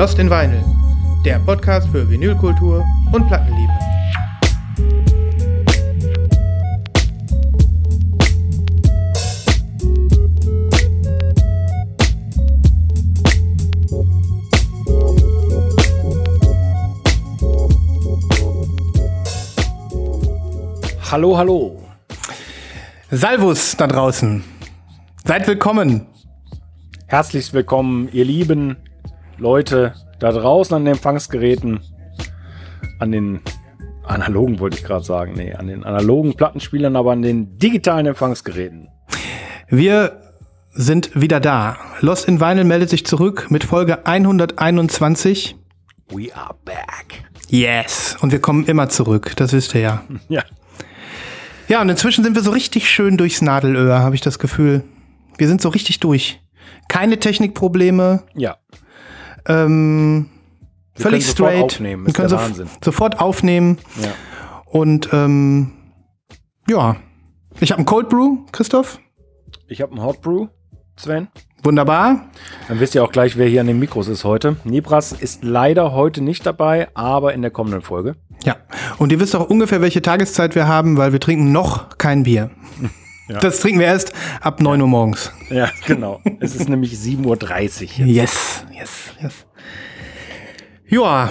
Lost in Vinyl, der Podcast für Vinylkultur und Plattenliebe. Hallo, hallo. Salvus da draußen. Seid willkommen. Herzlich willkommen, ihr lieben Leute da draußen an den Empfangsgeräten, an den analogen, an den analogen Plattenspielern, aber an den digitalen Empfangsgeräten. Wir sind wieder da. Lost in Vinyl meldet sich zurück mit Folge 121. We are back. Yes. Und wir kommen immer zurück, das wisst ihr ja. Ja. Ja, und inzwischen sind wir so richtig schön durchs Nadelöhr, habe ich das Gefühl. Wir sind so richtig durch. Keine Technikprobleme. Ja. Völlig straight. Wir können sofort aufnehmen. Ja. Und ja, ich habe einen Cold Brew, Christoph. Ich habe einen Hot Brew, Sven. Wunderbar. Dann wisst ihr auch gleich, wer hier an den Mikros ist heute. Nibras ist leider heute nicht dabei, aber in der kommenden Folge. Ja, und ihr wisst auch ungefähr, welche Tageszeit wir haben, weil wir trinken noch kein Bier. Ja. Das trinken wir erst ab 9 Uhr morgens. Ja, genau. Es ist nämlich 7.30 Uhr jetzt. Yes. Ja,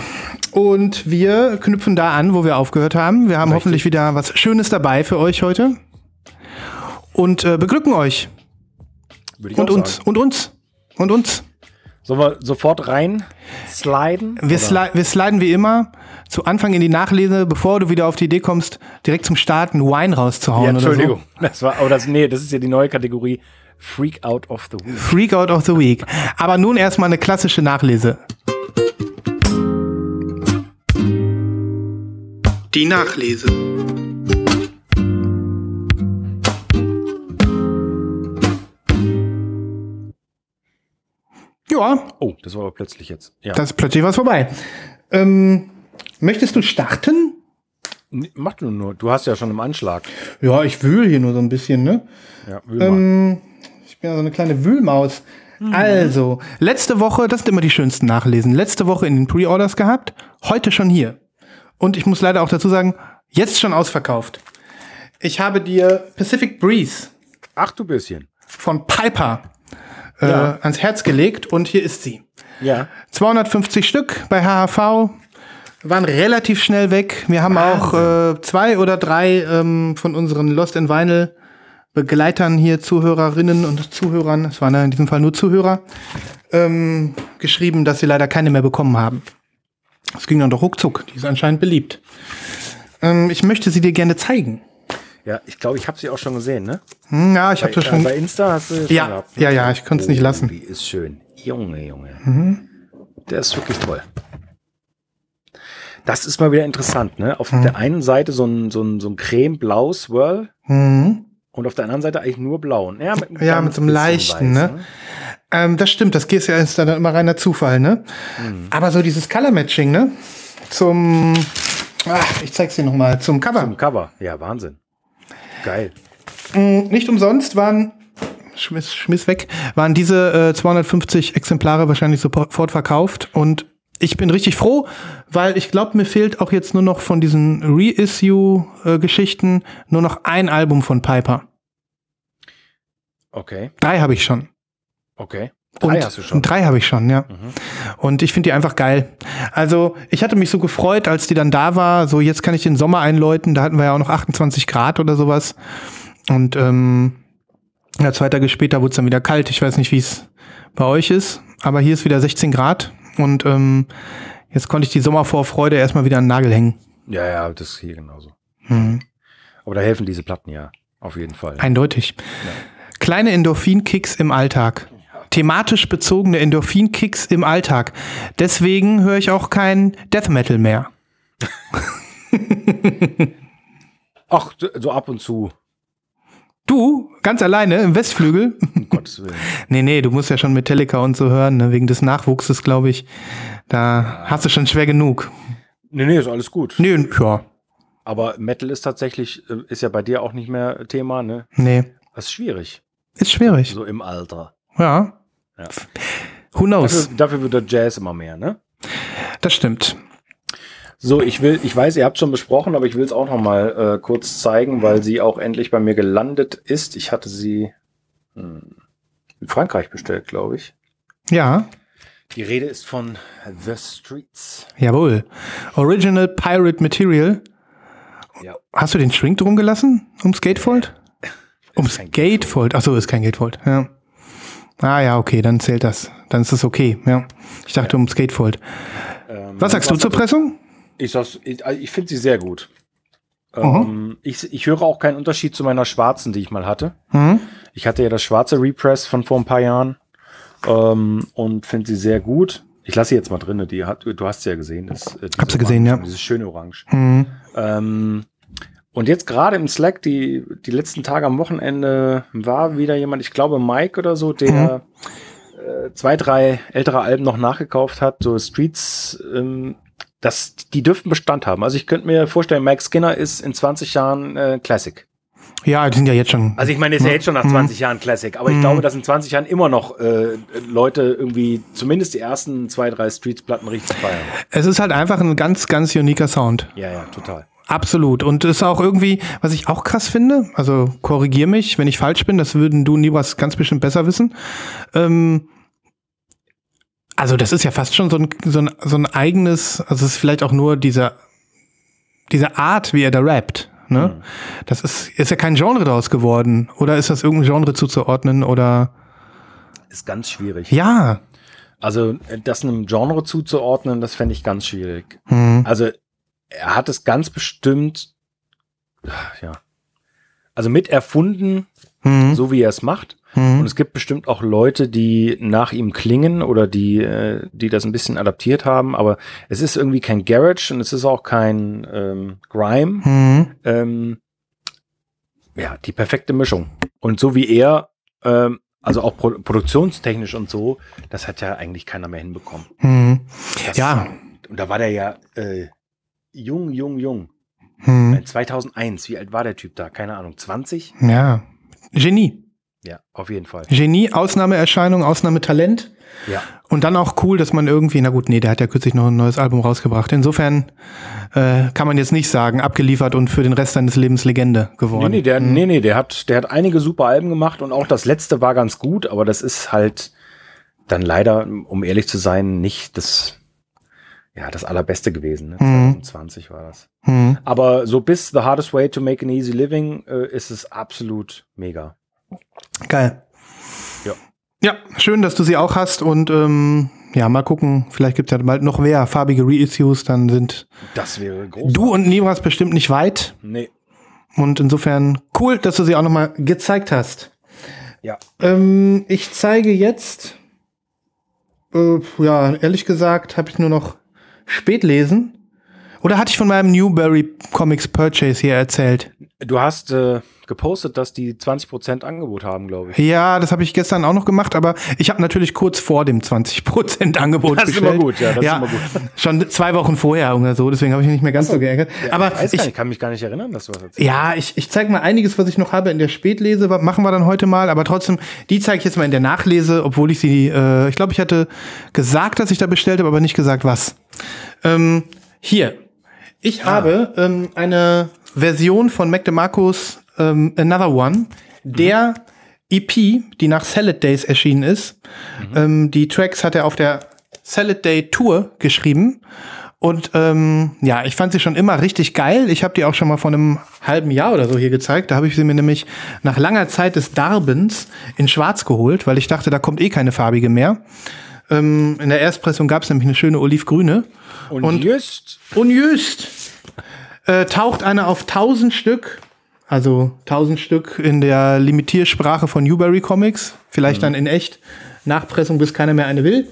und wir knüpfen da an, wo wir aufgehört haben. Wir haben hoffentlich wieder was Schönes dabei für euch heute. Und beglücken euch. Und uns. Sollen wir sofort rein sliden? Wir sliden wie immer zu Anfang in die Nachlese, bevor du wieder auf die Idee kommst, direkt zum Start einen Wine rauszuhauen. Ja, Entschuldigung. Oder so. Das ist ja die neue Kategorie Freak Out of the Week. Freak Out of the Week. Aber nun erstmal eine klassische Nachlese. Die Nachlese. Ja. Oh, das war aber plötzlich jetzt. Ja. Das ist plötzlich was vorbei. Möchtest du starten? Nee, mach du nur. Du hast ja schon im Anschlag. Ja, ich wühle hier nur so ein bisschen, ne? Ja, wühl mal. Ich bin ja so eine kleine Wühlmaus. Mhm. Also, letzte Woche, das sind immer die schönsten Nachlesen, letzte Woche in den Pre-Orders gehabt, heute schon hier. Und ich muss leider auch dazu sagen, jetzt schon ausverkauft. Ich habe dir Pacific Breeze. Ach du bisschen. Von Piper. Ja. Ans Herz gelegt und hier ist sie. Ja. 250 Stück bei HHV, waren relativ schnell weg. Wir haben auch 2 oder 3 von unseren Lost in Vinyl Begleitern hier, Zuhörerinnen und Zuhörern, es waren in diesem Fall nur Zuhörer, geschrieben, dass sie leider keine mehr bekommen haben. Das ging dann doch ruckzuck, die ist anscheinend beliebt. Ich möchte sie dir gerne zeigen. Ja, ich glaube, ich habe sie auch schon gesehen, ne? Ja, ich habe das schon. Bei Insta hast du schon gehabt. Ja, ich konnte es nicht lassen. Die ist schön. Junge. Mhm. Der ist wirklich toll. Das ist mal wieder interessant, ne? Auf der einen Seite so ein creme-blau Swirl und auf der anderen Seite eigentlich nur blau. Ja, mit so einem leichten, weiß, ne? Das stimmt, das geht ja ist dann immer reiner Zufall, ne? Mhm. Aber so dieses Color-Matching, ne? Ich zeig's dir nochmal. Zum Cover. Zum Cover, ja, Wahnsinn. Geil. Nicht umsonst waren, waren diese 250 Exemplare wahrscheinlich sofort verkauft und ich bin richtig froh, weil ich glaube, mir fehlt auch jetzt nur noch von diesen Reissue-Geschichten nur noch ein Album von Piper. Okay. 3 habe ich schon. Okay. 3 hast du schon. 3 habe ich schon, ja. Mhm. Und ich finde die einfach geil. Also ich hatte mich so gefreut, als die dann da war, so jetzt kann ich den Sommer einläuten, da hatten wir ja auch noch 28 Grad oder sowas. Und 2 Tage später wurde es dann wieder kalt. Ich weiß nicht, wie es bei euch ist, aber hier ist wieder 16 Grad. Und jetzt konnte ich die Sommervorfreude erstmal wieder an den Nagel hängen. Ja, das ist hier genauso. Mhm. Aber da helfen diese Platten ja, auf jeden Fall. Eindeutig. Ja. Kleine Endorphin-Kicks im Alltag. Thematisch bezogene Endorphin-Kicks im Alltag. Deswegen höre ich auch kein Death Metal mehr. Ach, so ab und zu. Du, ganz alleine im Westflügel? Um Gottes Willen. Nee, du musst ja schon Metallica und so hören, ne? Wegen des Nachwuchses, glaube ich. Da hast du schon schwer genug. Nee, ist alles gut. Nee, ja. Aber Metal ist tatsächlich, ist ja bei dir auch nicht mehr Thema, ne? Nee. Das ist schwierig. So im Alter. Ja. Who knows? Dafür wird der Jazz immer mehr, ne? Das stimmt. So, ich weiß, ihr habt es schon besprochen, aber ich will es auch noch mal kurz zeigen, weil sie auch endlich bei mir gelandet ist. Ich hatte sie in Frankreich bestellt, glaube ich. Ja. Die Rede ist von The Streets. Jawohl. Original Pirate Material. Ja. Hast du den Shrink drum gelassen? Ums Gatefold? Ums Gatefold. Achso, ist kein Gatefold. Ja. Ah ja, okay, dann zählt das. Dann ist das okay. Ja. Ich dachte ums Gatefold. Was sagst du zur Pressung? Ich finde sie sehr gut. Ich höre auch keinen Unterschied zu meiner schwarzen, die ich mal hatte. Mhm. Ich hatte ja das schwarze Repress von vor ein paar Jahren und finde sie sehr gut. Ich lasse sie jetzt mal drin. Du hast sie ja gesehen. Hab sie gesehen, Orange, ja. Dieses schöne Orange. Mhm. Und jetzt gerade im Slack, die letzten Tage am Wochenende, war wieder jemand, ich glaube Mike oder so, der zwei, drei ältere Alben noch nachgekauft hat, so Streets, die dürften Bestand haben. Also ich könnte mir vorstellen, Mike Skinner ist in 20 Jahren Classic. Ja, die sind ja jetzt schon. Also ich meine, ist ja jetzt schon nach 20 Jahren Classic, aber ich glaube, dass in 20 Jahren immer noch Leute irgendwie zumindest die ersten 2, 3 Streets-Platten richtig feiern. Es ist halt einfach ein ganz, ganz uniker Sound. Ja, ja, total. Absolut. Und das ist auch irgendwie, was ich auch krass finde, also korrigier mich, wenn ich falsch bin, das würden du und Nibas ganz bestimmt besser wissen. Also das ist ja fast schon so ein eigenes, also es ist vielleicht auch nur diese Art, wie er da rappt. Ne? Mhm. Das ist ja kein Genre daraus geworden. Oder ist das irgendein Genre zuzuordnen? Oder ist ganz schwierig. Ja. Also das einem Genre zuzuordnen, das fände ich ganz schwierig. Mhm. Also er hat es ganz bestimmt, ja, also mit erfunden, so wie er es macht. Mhm. Und es gibt bestimmt auch Leute, die nach ihm klingen oder die das ein bisschen adaptiert haben. Aber es ist irgendwie kein Garage und es ist auch kein Grime. Mhm. Ja, die perfekte Mischung. Und so wie er, also auch produktionstechnisch und so, das hat ja eigentlich keiner mehr hinbekommen. Mhm. Ja. Und da war der ja jung. 2001, wie alt war der Typ da? Keine Ahnung, 20? Ja, Genie. Ja, auf jeden Fall. Genie, Ausnahmeerscheinung, Ausnahmetalent. Ja. Und dann auch cool, dass man irgendwie, na gut, nee, der hat ja kürzlich noch ein neues Album rausgebracht. Insofern kann man jetzt nicht sagen, abgeliefert und für den Rest seines Lebens Legende geworden. Der hat einige super Alben gemacht und auch das letzte war ganz gut, aber das ist halt dann leider, um ehrlich zu sein, nicht das allerbeste gewesen. Ne? 2020 war das. Mhm. Aber so bis The Hardest Way to Make an Easy Living ist es absolut mega. Geil. Ja. Ja, schön, dass du sie auch hast und mal gucken, vielleicht gibt es ja bald noch mehr farbige Reissues, dann sind das wäre großartig. Du und Nibras bestimmt nicht weit. Nee. Und insofern cool, dass du sie auch nochmal gezeigt hast. Ja. Ich zeige jetzt ehrlich gesagt habe ich nur noch Spätlesen. Oder hatte ich von meinem Newbury Comics Purchase hier erzählt? Du hast gepostet, dass die 20% Angebot haben, glaube ich. Ja, das habe ich gestern auch noch gemacht, aber ich habe natürlich kurz vor dem 20% Angebot bestellt. Das ist immer gut, ja. Schon 2 Wochen vorher oder so, deswegen habe ich mich nicht mehr ganz so geärgert. Ja, aber ich kann mich gar nicht erinnern, dass du was erzählst. Ja, ich zeige mal einiges, was ich noch habe in der Spätlese, machen wir dann heute mal, aber trotzdem, die zeige ich jetzt mal in der Nachlese, obwohl ich sie, ich glaube, ich hatte gesagt, dass ich da bestellt habe, aber nicht gesagt, was. Hier, ich habe eine Version von Mac DeMarcos Another One, der EP, die nach Salad Days erschienen ist. Mhm. Die Tracks hat er auf der Salad Day Tour geschrieben. Und ich fand sie schon immer richtig geil. Ich habe die auch schon mal vor einem halben Jahr oder so hier gezeigt. Da habe ich sie mir nämlich nach langer Zeit des Darbens in Schwarz geholt, weil ich dachte, da kommt keine farbige mehr. In der Erstpressung gab es nämlich eine schöne olivgrüne. Und just taucht eine auf 1000 Stück, also 1000 Stück in der Limitiersprache von Newbury Comics, vielleicht dann in echt Nachpressung, bis keiner mehr eine will.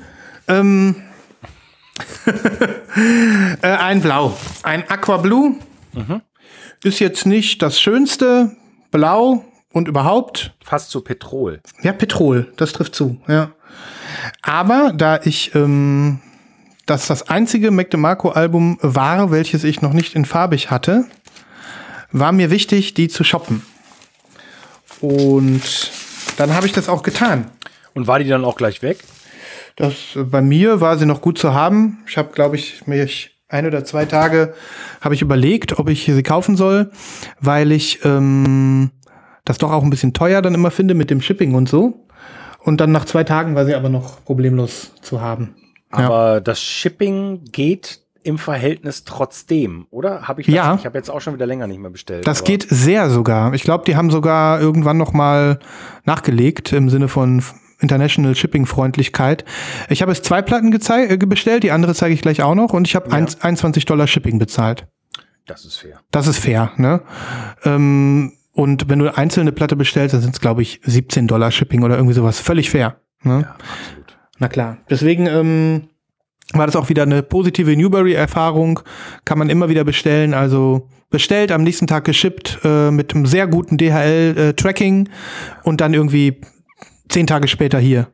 Ein Blau, ein Aqua Blue, ist jetzt nicht das schönste Blau und überhaupt. Fast so Petrol. Ja, Petrol, das trifft zu, ja. Aber da ich das einzige Mac DeMarco-Album war, welches ich noch nicht in farbig hatte, war mir wichtig, die zu shoppen. Und dann habe ich das auch getan. Und war die dann auch gleich weg? Bei mir war sie noch gut zu haben. Ich habe, glaube ich, mich 1 oder 2 Tage habe ich überlegt, ob ich sie kaufen soll, weil ich das doch auch ein bisschen teuer dann immer finde mit dem Shipping und so. Und dann nach 2 Tagen war sie aber noch problemlos zu haben. Aber ja, das Shipping geht im Verhältnis trotzdem, oder? Hab ich das? Ja. Ich habe jetzt auch schon wieder länger nicht mehr bestellt. Das geht sehr sogar. Ich glaube, die haben sogar irgendwann noch mal nachgelegt im Sinne von International Shipping-Freundlichkeit. Ich habe jetzt 2 Platten bestellt, die andere zeige ich gleich auch noch, und ich habe $21 Shipping bezahlt. Das ist fair. Das ist fair, ne? Und wenn du eine einzelne Platte bestellst, dann sind es, glaube ich, $17 Shipping oder irgendwie sowas. Völlig fair, ne? Ja, absolut. Na klar. Deswegen war das auch wieder eine positive Newbury-Erfahrung. Kann man immer wieder bestellen. Also bestellt, am nächsten Tag geschippt mit einem sehr guten DHL-Tracking und dann irgendwie 10 Tage später hier.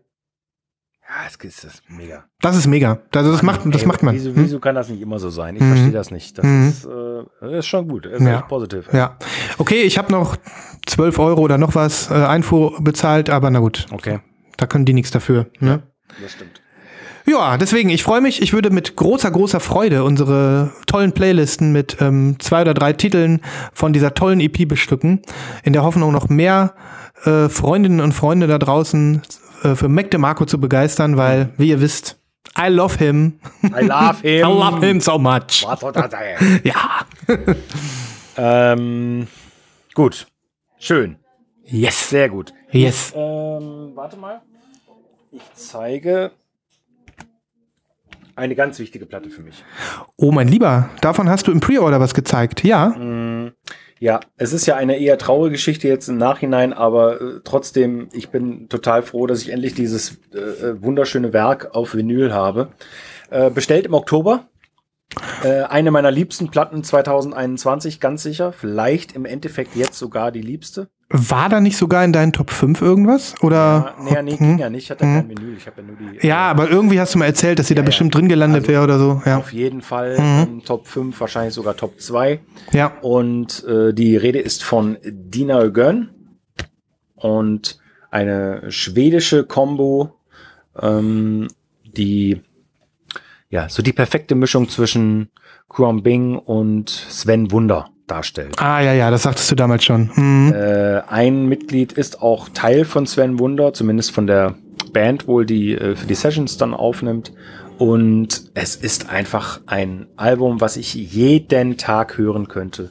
Ja, das ist mega. Das ist mega. Also das macht man. Wieso kann das nicht immer so sein? Ich verstehe das nicht. Das ist schon gut. Das ist echt positiv. Ja. Okay, ich habe noch 12 Euro oder noch was Einfuhr bezahlt, aber na gut. Okay. Da können die nichts dafür. Ne? Ja, das stimmt. Ja, deswegen, ich freue mich. Ich würde mit großer, großer Freude unsere tollen Playlisten mit 2 oder 3 Titeln von dieser tollen EP bestücken. In der Hoffnung, noch mehr Freundinnen und Freunde da draußen für Mac DeMarco zu begeistern, weil, wie ihr wisst, I love him. I love him. I love him so much. Ja. Gut. Schön. Yes. Sehr gut. Yes. Warte mal. Ich zeige eine ganz wichtige Platte für mich. Oh, mein Lieber, davon hast du im Pre-Order was gezeigt, ja? Ja, es ist ja eine eher traurige Geschichte jetzt im Nachhinein, aber trotzdem, ich bin total froh, dass ich endlich dieses wunderschöne Werk auf Vinyl habe. Bestellt im Oktober. Eine meiner liebsten Platten 2021, ganz sicher. Vielleicht im Endeffekt jetzt sogar die liebste. War da nicht sogar in deinen Top 5 irgendwas? Oder? Ja, nee, ging ja nicht. Ich hatte kein Menü. Ich habe ja nur die. Ja, aber irgendwie hast du mal erzählt, dass sie da bestimmt drin gelandet wäre oder so. Ja. Auf jeden Fall Top 5, wahrscheinlich sogar Top 2. Ja. Und die Rede ist von Dina Ögön und eine schwedische Combo, die ja so die perfekte Mischung zwischen Khruangbin und Sven Wunder darstellt. Ah, ja, das sagtest du damals schon. Ein Mitglied ist auch Teil von Sven Wunder, zumindest von der Band wohl, die für die Sessions dann aufnimmt. Und es ist einfach ein Album, was ich jeden Tag hören könnte.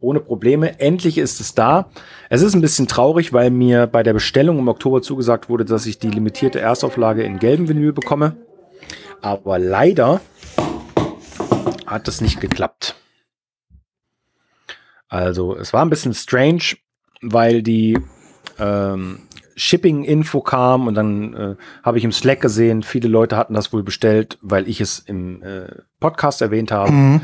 Ohne Probleme. Endlich ist es da. Es ist ein bisschen traurig, weil mir bei der Bestellung im Oktober zugesagt wurde, dass ich die limitierte Erstauflage in gelbem Vinyl bekomme. Aber leider hat das nicht geklappt. Also es war ein bisschen strange, weil die Shipping-Info kam und dann habe ich im Slack gesehen, viele Leute hatten das wohl bestellt, weil ich es im Podcast erwähnt habe.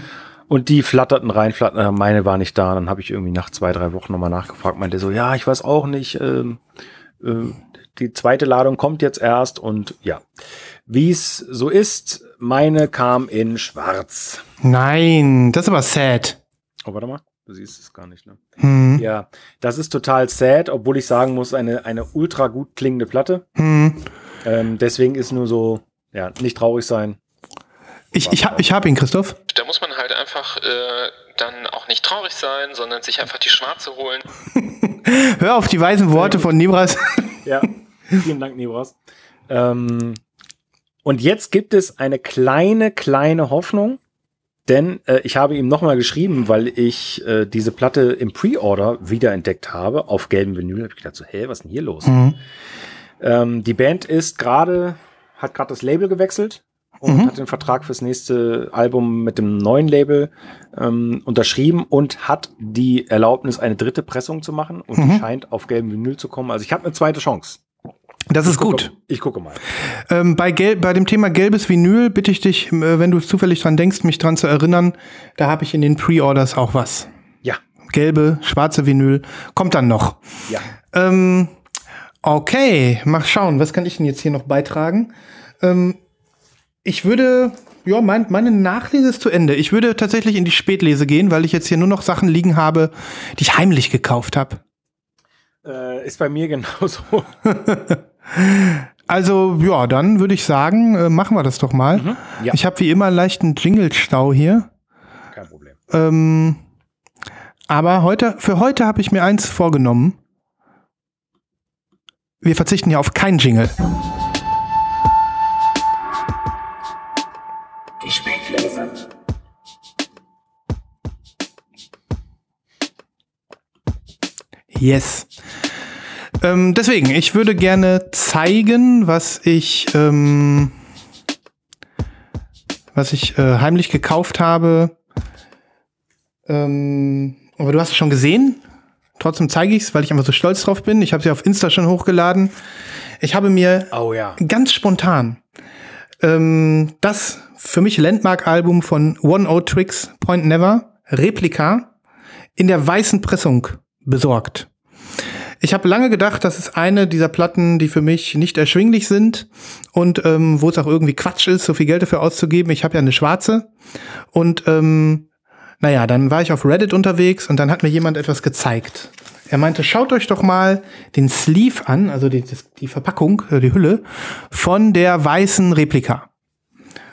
Und die flatterten rein, meine war nicht da. Dann habe ich irgendwie nach 2, 3 Wochen nochmal nachgefragt, meinte so, ja, ich weiß auch nicht, die zweite Ladung kommt jetzt erst und ja. Wie es so ist, meine kam in schwarz. Nein, das ist aber sad. Oh, warte mal. Du siehst es gar nicht, ne? Ja, das ist total sad, obwohl ich sagen muss, eine ultra gut klingende Platte. Deswegen ist nur so, ja, nicht traurig sein. Ich hab ihn, Christoph. Da muss man halt einfach dann auch nicht traurig sein, sondern sich einfach die Schwarze holen. Hör auf die weisen Worte von Nibras. Ja, vielen Dank, Nibras. Und jetzt gibt es eine kleine Hoffnung. Denn ich habe ihm nochmal geschrieben, weil ich diese Platte im Pre-Order wiederentdeckt habe, auf gelbem Vinyl. Habe ich gedacht so, hey, was ist denn hier los? Die Band ist hat gerade das Label gewechselt und hat den Vertrag fürs nächste Album mit dem neuen Label unterschrieben und hat die Erlaubnis, eine dritte Pressung zu machen und die scheint auf gelbem Vinyl zu kommen. Also ich habe eine zweite Chance. Das ist gut. Ich gucke mal. Bei dem Thema gelbes Vinyl bitte ich dich, wenn du zufällig dran denkst, mich dran zu erinnern, da habe ich in den Pre-Orders auch was. Ja. Gelbe, schwarze Vinyl. Kommt dann noch. Ja. Okay, mal schauen. Was kann ich denn jetzt hier noch beitragen? Ich würde, ja, meine Nachlese ist zu Ende. Ich würde tatsächlich in die Spätlese gehen, weil ich jetzt hier nur noch Sachen liegen habe, die ich heimlich gekauft habe. Ist bei mir genauso. Also, ja, dann würde ich sagen, machen wir das doch mal. Mhm, ja. Ich habe wie immer einen leichten Jingle-Stau hier. Kein Problem. Aber für heute habe ich mir eins vorgenommen. Wir verzichten hier auf keinen Jingle. Die Sprechblasen. Yes. Deswegen, ich würde gerne zeigen, was ich heimlich gekauft habe. Aber du hast es schon gesehen. Trotzdem zeige ich es, weil ich einfach so stolz drauf bin. Ich habe sie auf Insta schon hochgeladen. Ich habe mir ganz spontan das für mich Landmark-Album von Oneohtrix Point Never, Replika, in der weißen Pressung besorgt. Ich habe lange gedacht, das ist eine dieser Platten, die für mich nicht erschwinglich sind und wo es auch irgendwie Quatsch ist, so viel Geld dafür auszugeben. Ich habe ja eine schwarze und naja, dann war ich auf Reddit unterwegs und dann hat mir jemand etwas gezeigt. Er meinte, schaut euch doch mal den Sleeve an, also die Verpackung, die Hülle, von der weißen Replika.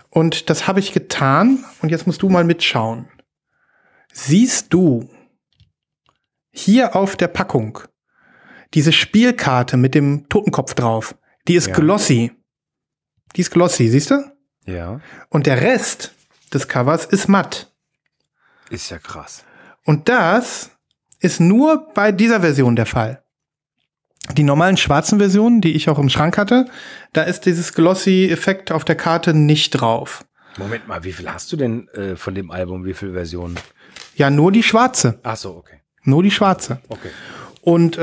Und das habe ich getan und jetzt musst du mal mitschauen. Siehst du hier auf der Packung diese Spielkarte mit dem Totenkopf drauf? Die ist glossy. Die ist glossy, siehst du? Ja. Und der Rest des Covers ist matt. Ist ja krass. Und das ist nur bei dieser Version der Fall. Die normalen schwarzen Versionen, die ich auch im Schrank hatte, da ist dieses Glossy-Effekt auf der Karte nicht drauf. Moment mal, wie viel hast du denn von dem Album? Wie viele Versionen? Ja, nur die schwarze. Ach so, okay. Nur die schwarze. Okay. Und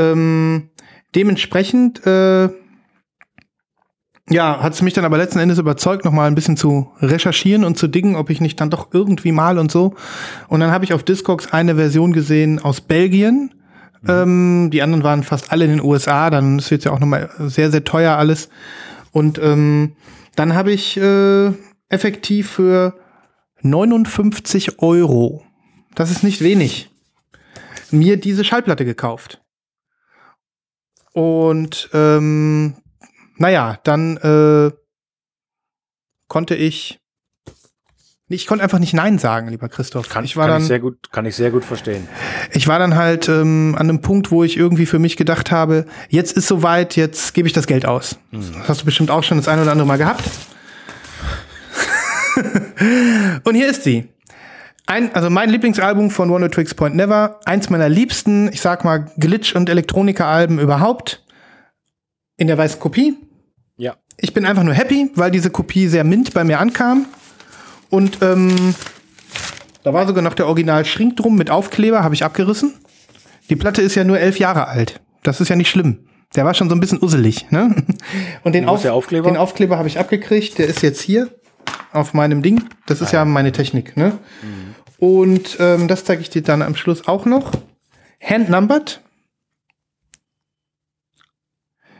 dementsprechend hat es mich dann aber letzten Endes überzeugt, nochmal ein bisschen zu recherchieren und zu diggen, ob ich nicht dann doch irgendwie mal und so. Und dann habe ich auf Discogs eine Version gesehen aus Belgien. Mhm. Die anderen waren fast alle in den USA. Dann ist jetzt ja auch nochmal sehr, sehr teuer alles. Und dann habe ich effektiv für 59 €, das ist nicht wenig, mir diese Schallplatte gekauft. Und naja, dann konnte ich einfach nicht Nein sagen, lieber Christoph. Kann ich sehr gut verstehen. Ich war dann halt an einem Punkt, wo ich irgendwie für mich gedacht habe, jetzt ist soweit, jetzt gebe ich das Geld aus. Hm. Das hast du bestimmt auch schon das ein oder andere Mal gehabt. Und hier ist sie. Mein Lieblingsalbum von Oneohtrix Point Never, eins meiner liebsten, ich sag mal, Glitch- und Elektroniker-Alben überhaupt, in der weißen Kopie. Ja. Ich bin einfach nur happy, weil diese Kopie sehr mint bei mir ankam. Und da war sogar noch der Original-Schrink drum mit Aufkleber, habe ich abgerissen. Die Platte ist ja nur 11 Jahre alt. Das ist ja nicht schlimm. Der war schon so ein bisschen usselig, ne? Und den Aufkleber habe ich abgekriegt. Der ist jetzt hier auf meinem Ding. Das ist ja meine Technik, ne? Mhm. Und das zeige ich dir dann am Schluss auch noch. Handnumbered.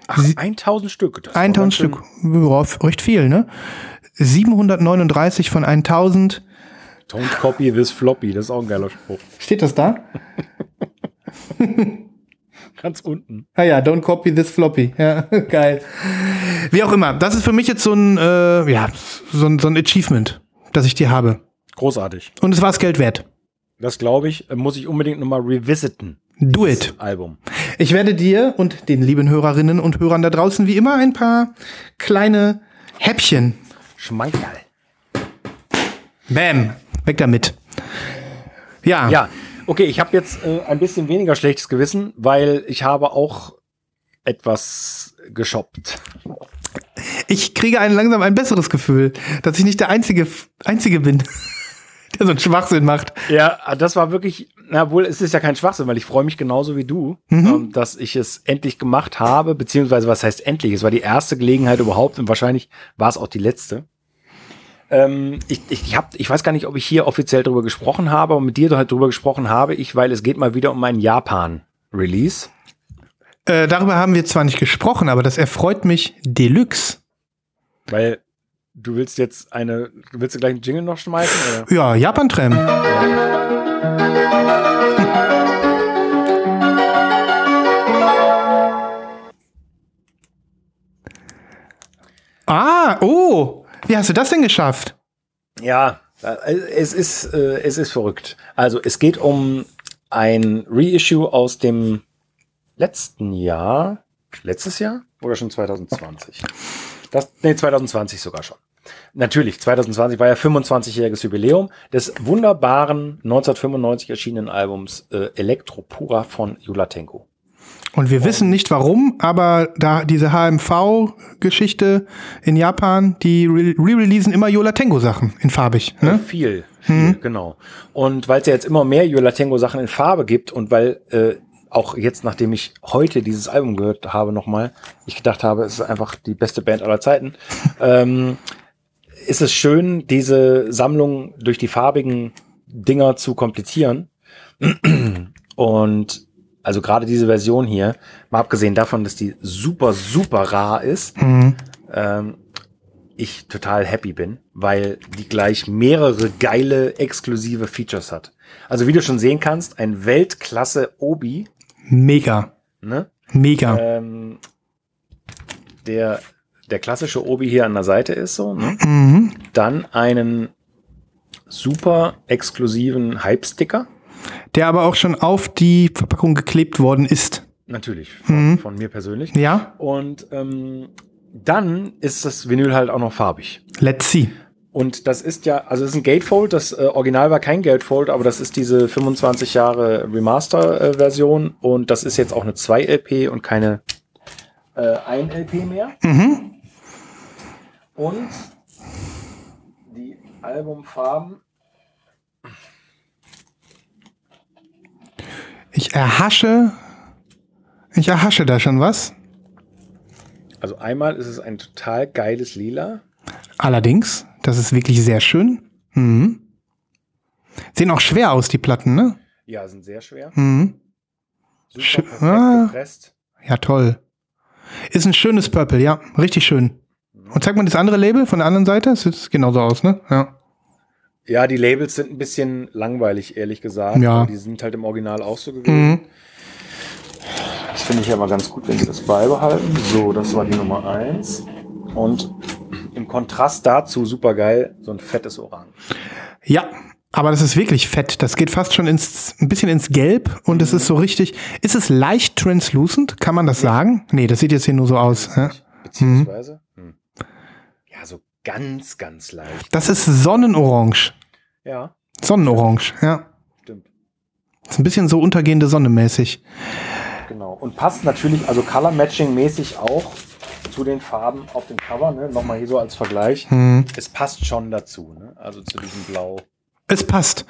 Ach, 1000 Stück. Das 1000 Stück, recht viel, ne? 739 von 1000. Don't copy this floppy, das ist auch ein geiler Spruch. Steht das da? Ganz unten. Ah ja, don't copy this floppy. Ja, geil. Wie auch immer, das ist für mich jetzt so ein Achievement, dass ich die habe. Großartig. Und es war das Geld wert. Das glaube ich, muss ich unbedingt nochmal revisiten. Do it. Album. Ich werde dir und den lieben Hörerinnen und Hörern da draußen wie immer ein paar kleine Häppchen. Schmankerl. Bam. Weg damit. Ja. Ja. Okay, ich habe jetzt ein bisschen weniger schlechtes Gewissen, weil ich habe auch etwas geshoppt. Ich kriege langsam ein besseres Gefühl, dass ich nicht der Einzige bin, der so einen Schwachsinn macht. Ja, das war wirklich... Na wohl, es ist ja kein Schwachsinn, weil ich freue mich genauso wie du, dass ich es endlich gemacht habe, beziehungsweise was heißt endlich? Es war die erste Gelegenheit überhaupt und wahrscheinlich war es auch die letzte. Ich weiß gar nicht, ob ich hier offiziell drüber gesprochen habe, aber mit dir halt drüber gesprochen habe ich, weil es geht mal wieder um einen Japan-Release. Darüber haben wir zwar nicht gesprochen, aber das erfreut mich deluxe. Weil willst du gleich einen Jingle noch schmeißen? Oder? Ja, Japan-Tram. Ja. Wie hast du das denn geschafft? Ja, es ist verrückt. Also es geht um ein Reissue aus dem letzten Jahr. Letztes Jahr? Oder schon 2020? 2020 sogar schon. Natürlich, 2020 war ja 25-jähriges Jubiläum des wunderbaren 1995 erschienenen Albums Elektro Pura von Yo La Tengo. Und wir wissen nicht warum, aber da diese HMV-Geschichte in Japan, die re-releasen immer Yo La Tengo-Sachen in farbig. Ne? Ja, viel, genau. Und weil es ja jetzt immer mehr Yo La Tengo-Sachen in Farbe gibt und weil auch jetzt, nachdem ich heute dieses Album gehört habe nochmal, ich gedacht habe, es ist einfach die beste Band aller Zeiten, ist es schön, diese Sammlung durch die farbigen Dinger zu komplizieren. Und also gerade diese Version hier, mal abgesehen davon, dass die super, super rar ist, ich total happy bin, weil die gleich mehrere geile, exklusive Features hat. Also wie du schon sehen kannst, ein Weltklasse-Obi. Mega. Ne? Mega. Der klassische Obi hier an der Seite ist so. Ne? Mhm. Dann einen super exklusiven Hype-Sticker. Der aber auch schon auf die Verpackung geklebt worden ist. Natürlich, von mir persönlich. Ja. Und dann ist das Vinyl halt auch noch farbig. Let's see. Und das ist ja, also es ist ein Gatefold, das Original war kein Gatefold, aber das ist diese 25 Jahre Remaster-Version und das ist jetzt auch eine 2LP und keine 1LP mehr. Mhm. Und die Albumfarben. Ich erhasche da schon was. Also einmal ist es ein total geiles Lila. Allerdings, das ist wirklich sehr schön. Mhm. Sehen auch schwer aus, die Platten, ne? Ja, sind sehr schwer. Mhm. Super perfekt gepresst. Ja, toll. Ist ein schönes Purple, ja. Richtig schön. Und zeigt man das andere Label von der anderen Seite? Das sieht genauso aus, ne? Ja. Ja, die Labels sind ein bisschen langweilig, ehrlich gesagt. Ja. Die sind halt im Original auch so gewesen. Mhm. Das finde ich aber ganz gut, wenn sie das beibehalten. So, das war die Nummer 1. Und im Kontrast dazu, super geil, so ein fettes Orange. Ja, aber das ist wirklich fett. Das geht fast schon ein bisschen ins Gelb und es ist so richtig. Ist es leicht translucent? Kann man das sagen? Nee, das sieht jetzt hier nur so aus. Ja? Beziehungsweise? Ja, so ganz, ganz leicht. Das ist Sonnenorange. Ja. Sonnenorange, ja. Stimmt. Ist ein bisschen so untergehende Sonne mäßig. Genau. Und passt natürlich, also Color Matching mäßig auch zu den Farben auf dem Cover, ne? Nochmal hier so als Vergleich. Es passt schon dazu, ne? Also zu diesem Blau. Es passt.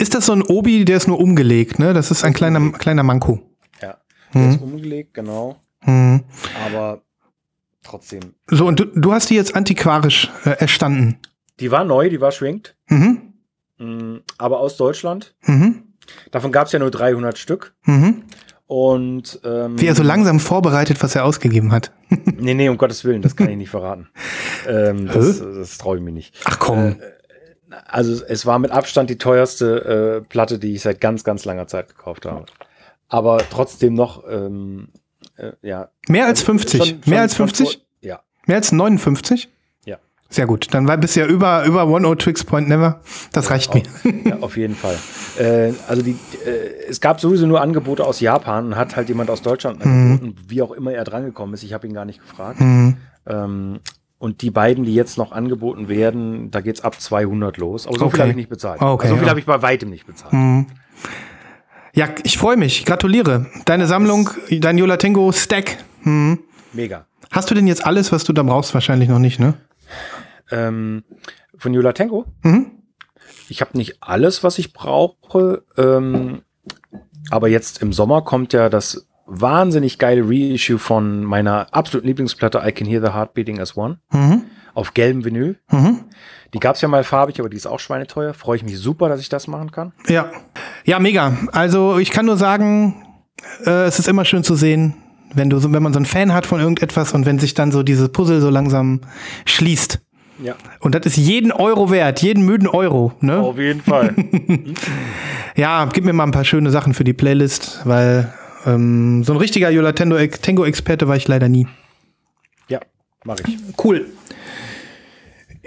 Ist das so ein Obi, der ist nur umgelegt, ne? Das ist ein kleiner Manko. Ja, der ist umgelegt, genau. Aber trotzdem. So, und du hast die jetzt antiquarisch erstanden. Die war neu, die war schwingt. Aber aus Deutschland. Davon gab es ja nur 300 Stück. Und wie er so langsam vorbereitet, was er ausgegeben hat. Nee, um Gottes Willen, das kann ich nicht verraten. Das traue ich mir nicht. Ach komm. Also es war mit Abstand die teuerste Platte, die ich seit ganz, ganz langer Zeit gekauft habe. Aber trotzdem noch, ja. Mehr als 50? Mehr als 50? Ja. Mehr als 59? Ja. Sehr gut, dann bist du ja über Oneohtrix Point Never. Das reicht mir. Ja, auf jeden Fall. Also es gab sowieso nur Angebote aus Japan und hat halt jemand aus Deutschland angeboten, wie auch immer er drangekommen ist. Ich habe ihn gar nicht gefragt. Und die beiden, die jetzt noch angeboten werden, da geht's ab 200 los. Aber so viel habe ich nicht bezahlt. Okay, so viel habe ich bei weitem nicht bezahlt. Ja, ich freue mich. Gratuliere. Deine Sammlung, dein Yo La Tengo Stack. Mega. Hast du denn jetzt alles, was du da brauchst? Wahrscheinlich noch nicht, ne? Von Yo La Tengo? Ich habe nicht alles, was ich brauche, aber jetzt im Sommer kommt ja das wahnsinnig geile Reissue von meiner absoluten Lieblingsplatte I Can Hear The Heart Beating As One auf gelbem Vinyl. Die gab es ja mal farbig, aber die ist auch schweineteuer. Freue ich mich super, dass ich das machen kann. Ja, ja, mega. Also ich kann nur sagen, es ist immer schön zu sehen, wenn man so einen Fan hat von irgendetwas und wenn sich dann so dieses Puzzle so langsam schließt. Ja. Und das ist jeden Euro wert, jeden müden Euro. Ne? Auf jeden Fall. Ja, gib mir mal ein paar schöne Sachen für die Playlist, weil so ein richtiger Yo La Tengo-Experte war ich leider nie. Ja, mach ich. Cool.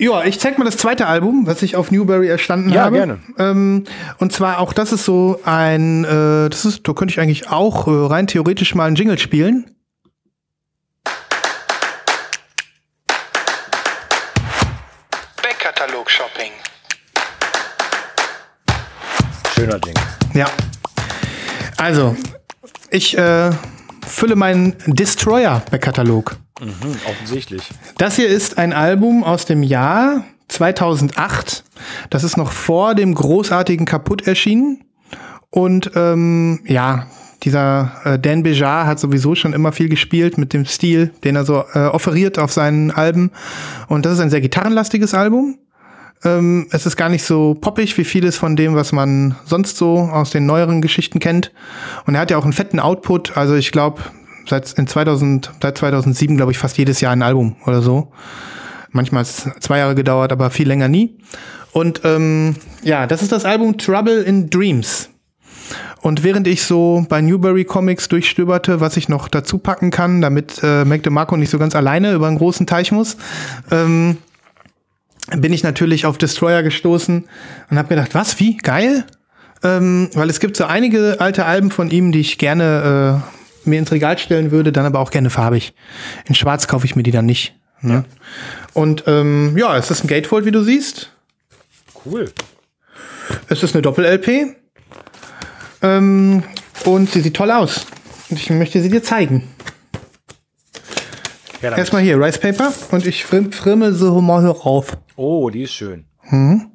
Ja, ich zeig mal das zweite Album, was ich auf Newbury erstanden habe. Ja, gerne. Und zwar auch, das ist so ein, da könnte ich eigentlich auch rein theoretisch mal einen Jingle spielen. Backkatalog-Shopping. Schöner Ding. Ja. Also, ich fülle meinen Destroyer-Backkatalog. Mhm, offensichtlich. Das hier ist ein Album aus dem Jahr 2008. Das ist noch vor dem großartigen Kaputt erschienen. Und dieser Dan Bejar hat sowieso schon immer viel gespielt mit dem Stil, den er so offeriert auf seinen Alben. Und das ist ein sehr gitarrenlastiges Album. Es ist gar nicht so poppig wie vieles von dem, was man sonst so aus den neueren Geschichten kennt. Und er hat ja auch einen fetten Output. Also ich glaube, seit 2007, glaube ich, fast jedes Jahr ein Album oder so. Manchmal hat es 2 Jahre gedauert, aber viel länger nie. Und das ist das Album Trouble in Dreams. Und während ich so bei Newbury Comics durchstöberte, was ich noch dazu packen kann, damit Mac DeMarco nicht so ganz alleine über einen großen Teich muss, bin ich natürlich auf Destroyer gestoßen und habe gedacht, was, wie, geil? Weil es gibt so einige alte Alben von ihm, die ich gerne mir ins Regal stellen würde, dann aber auch gerne farbig. In Schwarz kaufe ich mir die dann nicht. Ne? Ja. Und es ist ein Gatefold, wie du siehst. Cool. Es ist eine Doppel-LP. Und sie sieht toll aus. Und ich möchte sie dir zeigen. Ja, erstmal hier, Rice Paper. Und ich frimmel so mal rauf. Oh, die ist schön. Hm?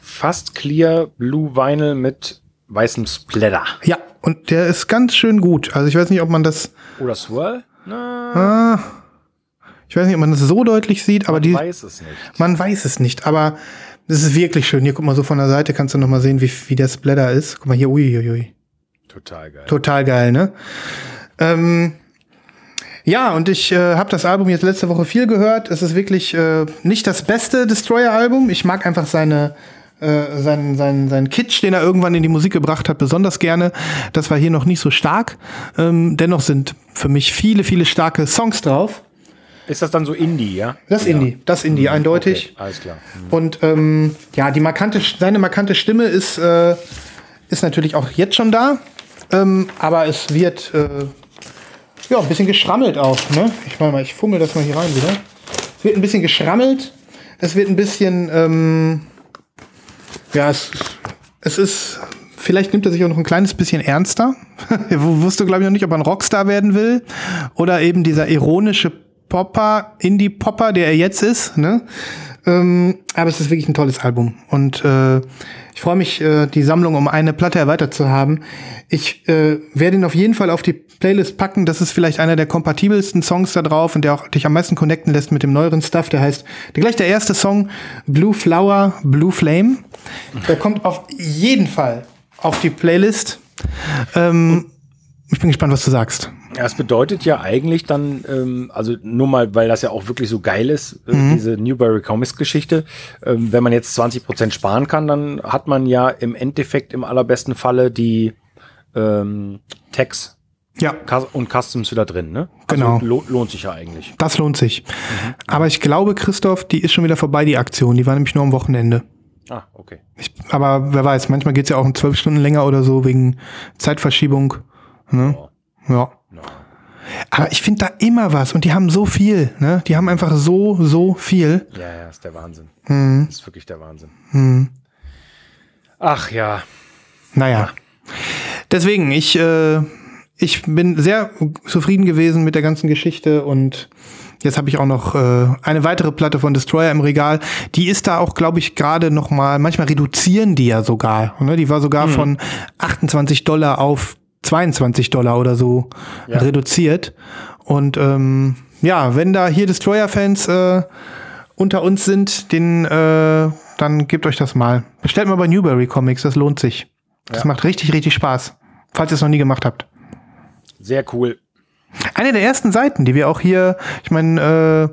Fast clear Blue Vinyl mit weißem Splatter. Ja, und der ist ganz schön gut. Also ich weiß nicht, ob man das... Oder Swirl? Na. Ich weiß nicht, ob man das so deutlich sieht, aber man weiß es nicht. Man weiß es nicht, aber es ist wirklich schön. Hier, guck mal, so von der Seite kannst du noch mal sehen, wie der Splatter ist. Guck mal hier, uiuiui. Total geil. Total geil, ne? Und ich habe das Album jetzt letzte Woche viel gehört. Es ist wirklich nicht das beste Destroyer-Album. Ich mag einfach seinen Kitsch, den er irgendwann in die Musik gebracht hat, besonders gerne. Das war hier noch nicht so stark. Dennoch sind für mich viele, viele starke Songs drauf. Ist das dann so Indie, ja? Das Indie, eindeutig. Okay, alles klar. Mhm. Und seine markante Stimme ist natürlich auch jetzt schon da. Aber es wird ein bisschen geschrammelt auch. Ne? Ich fummel das mal hier rein wieder. Es wird ein bisschen geschrammelt. Es wird ein bisschen... es ist, vielleicht nimmt er sich auch noch ein kleines bisschen ernster. Er wusste, glaube ich, noch nicht, ob er ein Rockstar werden will. Oder eben dieser ironische Popper, Indie-Popper, der er jetzt ist. Ne? Aber es ist wirklich ein tolles Album. Und ich freue mich, die Sammlung um eine Platte erweitert zu haben. Ich werde ihn auf jeden Fall auf die Playlist packen. Das ist vielleicht einer der kompatibelsten Songs da drauf und der auch dich am meisten connecten lässt mit dem neueren Stuff. Der heißt gleich der erste Song, Blue Flower, Blue Flame. Der kommt auf jeden Fall auf die Playlist. Ich bin gespannt, was du sagst. Das bedeutet ja eigentlich dann, nur mal, weil das ja auch wirklich so geil ist, diese Newbury Comics Geschichte, wenn man jetzt 20% sparen kann, dann hat man ja im Endeffekt im allerbesten Falle die Tags und Customs wieder drin, ne? Genau. Also lohnt sich ja eigentlich. Das lohnt sich. Mhm. Aber ich glaube, Christoph, die ist schon wieder vorbei, die Aktion. Die war nämlich nur am Wochenende. Ah, okay. Aber wer weiß, manchmal geht's ja auch um 12 Stunden länger oder so, wegen Zeitverschiebung. Ne? Oh. Ja. No. Aber ich finde da immer was und die haben so viel, ne? Die haben einfach so viel. Ja, ist der Wahnsinn. Mhm. Ist wirklich der Wahnsinn. Mhm. Ach ja. Naja. Deswegen, ich bin sehr zufrieden gewesen mit der ganzen Geschichte und jetzt habe ich auch noch eine weitere Platte von Destroyer im Regal. Die ist da auch, glaube ich, gerade noch mal, manchmal reduzieren die ja sogar. Ne? Die war sogar von $28 auf $22 oder so reduziert. Und wenn da hier Destroyer-Fans unter uns sind, dann gebt euch das mal. Bestellt mal bei Newbury Comics, das lohnt sich. Das macht richtig, richtig Spaß, falls ihr es noch nie gemacht habt. Sehr cool. Eine der ersten Seiten, die wir auch hier, ich meine,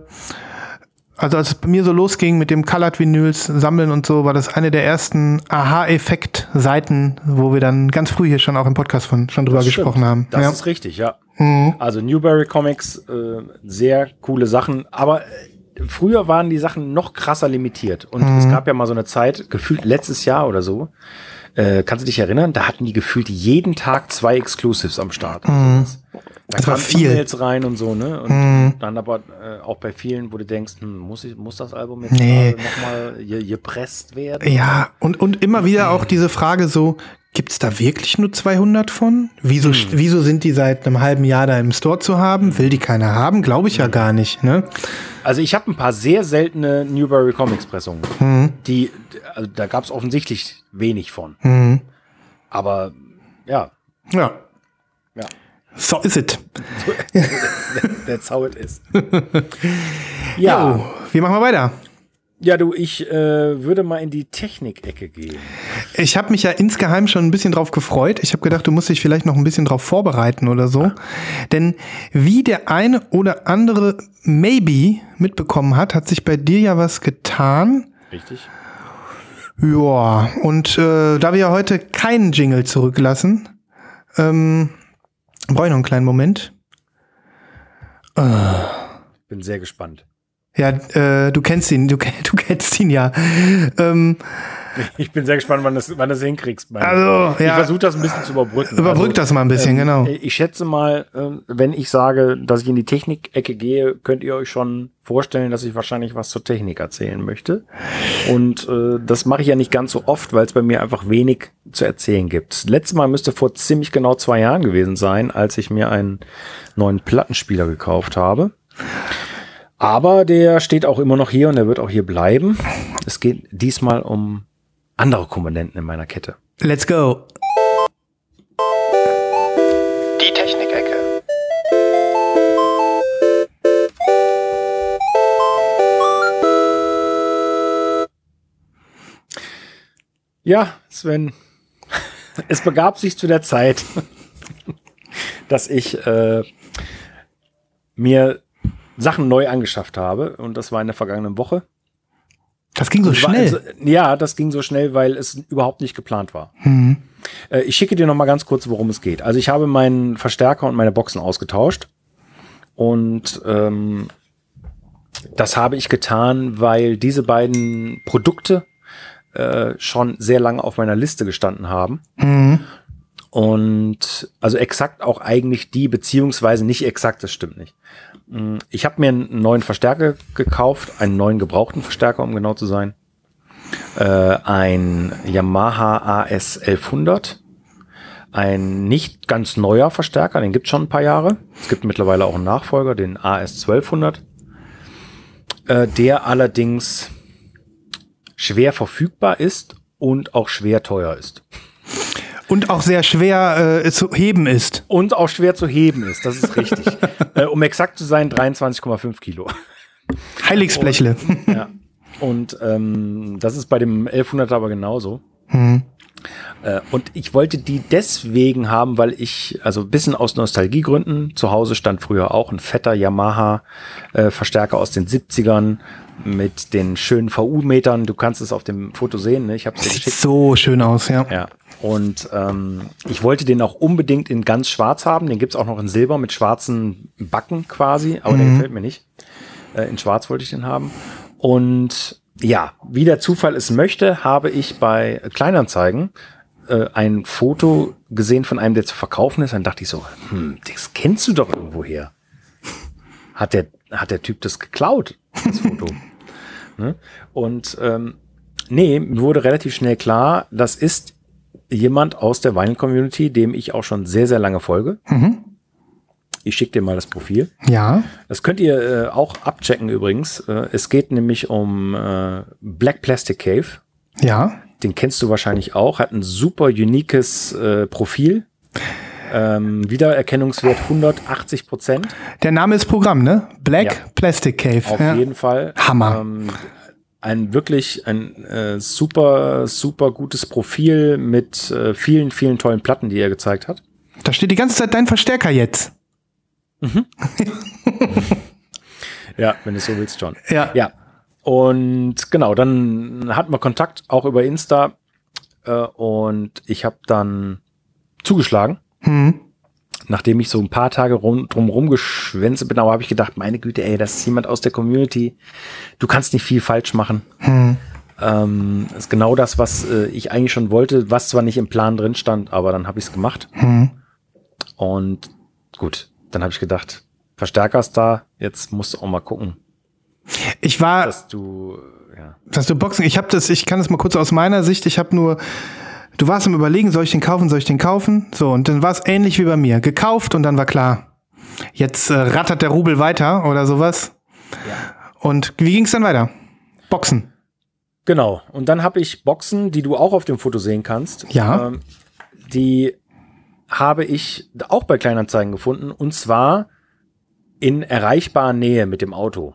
als es bei mir so losging mit dem Colored Vinyls sammeln und so, war das eine der ersten Aha-Effekt-Seiten, wo wir dann ganz früh hier schon auch im Podcast schon drüber gesprochen haben. Das ist richtig, ja. Mhm. Also Newbury Comics, sehr coole Sachen, aber früher waren die Sachen noch krasser limitiert. Und es gab ja mal so eine Zeit, gefühlt letztes Jahr oder so, kannst du dich erinnern, da hatten die gefühlt jeden Tag 2 Exclusives am Start. Da kamen E-Mails rein und so, ne? Und dann aber auch bei vielen, wo du denkst, muss das Album jetzt nochmal gepresst werden? Ja, und immer wieder auch diese Frage so, gibt's da wirklich nur 200 von? Wieso sind die seit einem halben Jahr da im Store zu haben? Will die keiner haben? Glaube ich ja gar nicht, ne? Also ich habe ein paar sehr seltene Newbury Comics Pressungen. Die, also da gab's offensichtlich wenig von. Aber ja. So is it. That's how it is. Ja. Jo, wie machen wir weiter? Ja, du, ich würde mal in die Technik-Ecke gehen. Ich habe mich ja insgeheim schon ein bisschen drauf gefreut. Ich habe gedacht, du musst dich vielleicht noch ein bisschen drauf vorbereiten oder so. Denn wie der eine oder andere maybe mitbekommen hat, hat sich bei dir ja was getan. Richtig. Ja, und da wir ja heute keinen Jingle zurücklassen, brauche ich noch einen kleinen Moment. Ich bin sehr gespannt. Ja, du kennst ihn ja. Ich bin sehr gespannt, wann das hinkriegst. Also, ich versuche das ein bisschen zu überbrücken. Überbrück das mal ein bisschen, genau. Ich schätze mal, wenn ich sage, dass ich in die Technik-Ecke gehe, könnt ihr euch schon vorstellen, dass ich wahrscheinlich was zur Technik erzählen möchte. Und das mache ich ja nicht ganz so oft, weil es bei mir einfach wenig zu erzählen gibt. Das letzte Mal müsste vor ziemlich genau 2 Jahren gewesen sein, als ich mir einen neuen Plattenspieler gekauft habe. Aber der steht auch immer noch hier und der wird auch hier bleiben. Es geht diesmal um andere Komponenten in meiner Kette. Let's go! Die Technik-Ecke. Ja, Sven, es begab sich zu der Zeit, dass ich mir Sachen neu angeschafft habe und das war in der vergangenen Woche. Das ging so schnell. Also, ja, das ging so schnell, weil es überhaupt nicht geplant war. Ich schicke dir noch mal ganz kurz, worum es geht. Also ich habe meinen Verstärker und meine Boxen ausgetauscht und das habe ich getan, weil diese beiden Produkte schon sehr lange auf meiner Liste gestanden haben. Und also exakt auch eigentlich die, beziehungsweise nicht exakt, das stimmt nicht. Ich habe mir einen neuen Verstärker gekauft, einen neuen gebrauchten Verstärker, um genau zu sein. Ein Yamaha AS1100. Ein nicht ganz neuer Verstärker, den gibt es schon ein paar Jahre. Es gibt mittlerweile auch einen Nachfolger, den AS1200. Der allerdings schwer verfügbar ist und auch schwer teuer ist. Und auch sehr schwer zu heben ist. Und auch schwer zu heben ist, das ist richtig. Um exakt zu sein, 23,5 Kilo. Heiligsblechle. Und das ist bei dem 1100er aber genauso. Und ich wollte die deswegen haben, weil ich, also ein bisschen aus Nostalgiegründen, zu Hause stand früher auch ein fetter Yamaha-Verstärker aus den 70ern, mit den schönen VU-Metern, du kannst es auf dem Foto sehen, ne? Ich habe es dir geschickt. Sieht so schön aus, ja. Und ich wollte den auch unbedingt in ganz schwarz haben, den gibt's auch noch in Silber mit schwarzen Backen quasi, aber der gefällt mir nicht. In schwarz wollte ich den haben. Und ja, wie der Zufall es möchte, habe ich bei Kleinanzeigen ein Foto gesehen von einem, der zu verkaufen ist. Dann dachte ich so, das kennst du doch irgendwoher. Hat der Typ das geklaut, das Foto? Und mir wurde relativ schnell klar, das ist jemand aus der Vinyl-Community, dem ich auch schon sehr, sehr lange folge. Ich schicke dir mal das Profil. Ja. Das könnt ihr auch abchecken übrigens. Es geht nämlich um Black Plastic Cave. Ja. Den kennst du wahrscheinlich auch. Hat ein super uniques Profil. Wiedererkennungswert 180%. Der Name ist Programm, ne? Black Plastic Cave. Auf jeden Fall. Hammer. Ein super, super gutes Profil mit vielen, vielen tollen Platten, die er gezeigt hat. Da steht die ganze Zeit dein Verstärker jetzt. Ja, wenn du so willst, John. Ja. Und genau, dann hatten wir Kontakt auch über Insta und ich habe dann zugeschlagen. nachdem ich so ein paar Tage drumherum geschwänzt bin, aber habe ich gedacht, meine Güte, ey, das ist jemand aus der Community. Du kannst nicht viel falsch machen. Das ist genau das, was ich eigentlich schon wollte, was zwar nicht im Plan drin stand, aber dann habe ich es gemacht. Und gut, dann habe ich gedacht, Verstärker ist da, jetzt musst du auch mal gucken. Ich war, dass du Boxen, ich kann das mal kurz aus meiner Sicht, du warst am Überlegen, soll ich den kaufen? So, und dann war es ähnlich wie bei mir. Gekauft und dann war klar, jetzt rattert der Rubel weiter oder sowas. Ja. Und wie ging es dann weiter? Boxen. Genau. Und dann habe ich Boxen, die du auch auf dem Foto sehen kannst. Ja. Die habe ich auch bei Kleinanzeigen gefunden und zwar in erreichbarer Nähe mit dem Auto.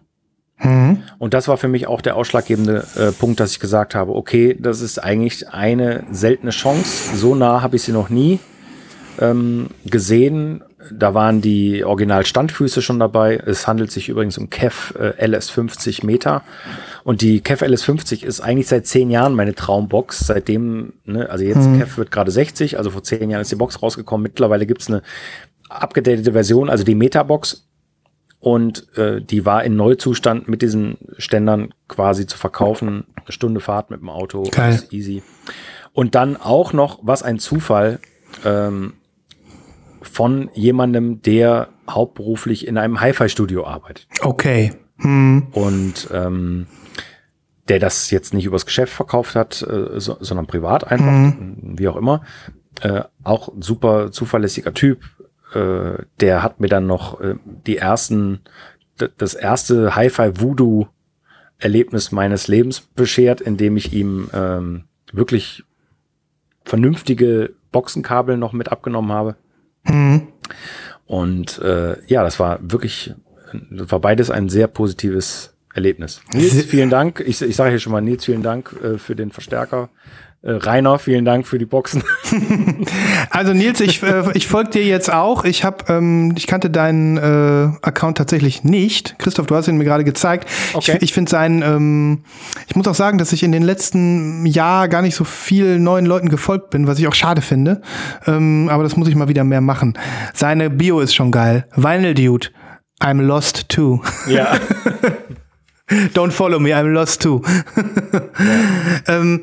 Und das war für mich auch der ausschlaggebende Punkt, dass ich gesagt habe, okay, das ist eigentlich eine seltene Chance. So nah habe ich sie noch nie gesehen. Da waren die Original-Standfüße schon dabei. Es handelt sich übrigens um Kev LS50 Meter. Und die Kev LS50 ist eigentlich seit 10 Jahren meine Traumbox. Seitdem, ne, also jetzt Kev wird gerade 60, also vor 10 Jahren ist die Box rausgekommen. Mittlerweile gibt es eine abgedatete Version, also die Meta-Box. Und die war in Neuzustand mit diesen Ständern quasi zu verkaufen. Eine Stunde Fahrt mit dem Auto, ist easy. Und dann auch noch, was ein Zufall, von jemandem, der hauptberuflich in einem Hi-Fi-Studio arbeitet. Okay. Und der das jetzt nicht übers Geschäft verkauft hat, sondern privat einfach, wie auch immer. Auch ein super zuverlässiger Typ. Der hat mir dann noch das erste Hi-Fi-Voodoo-Erlebnis meines Lebens beschert, indem ich ihm wirklich vernünftige Boxenkabel noch mit abgenommen habe. Und ja, das war beides ein sehr positives Erlebnis. Nils, vielen Dank. Ich sage hier schon mal, Nils, vielen Dank für den Verstärker. Rainer, vielen Dank für die Boxen. Also Nils, ich folge dir jetzt auch. Ich kannte deinen Account tatsächlich nicht. Christoph, du hast ihn mir gerade gezeigt. Okay. Ich finde seinen, ich muss auch sagen, dass ich in den letzten Jahren gar nicht so viel neuen Leuten gefolgt bin, was ich auch schade finde. Aber das muss ich mal wieder mehr machen. Seine Bio ist schon geil. Vinyl Dude, I'm lost too. Ja. Don't follow me, I'm lost too.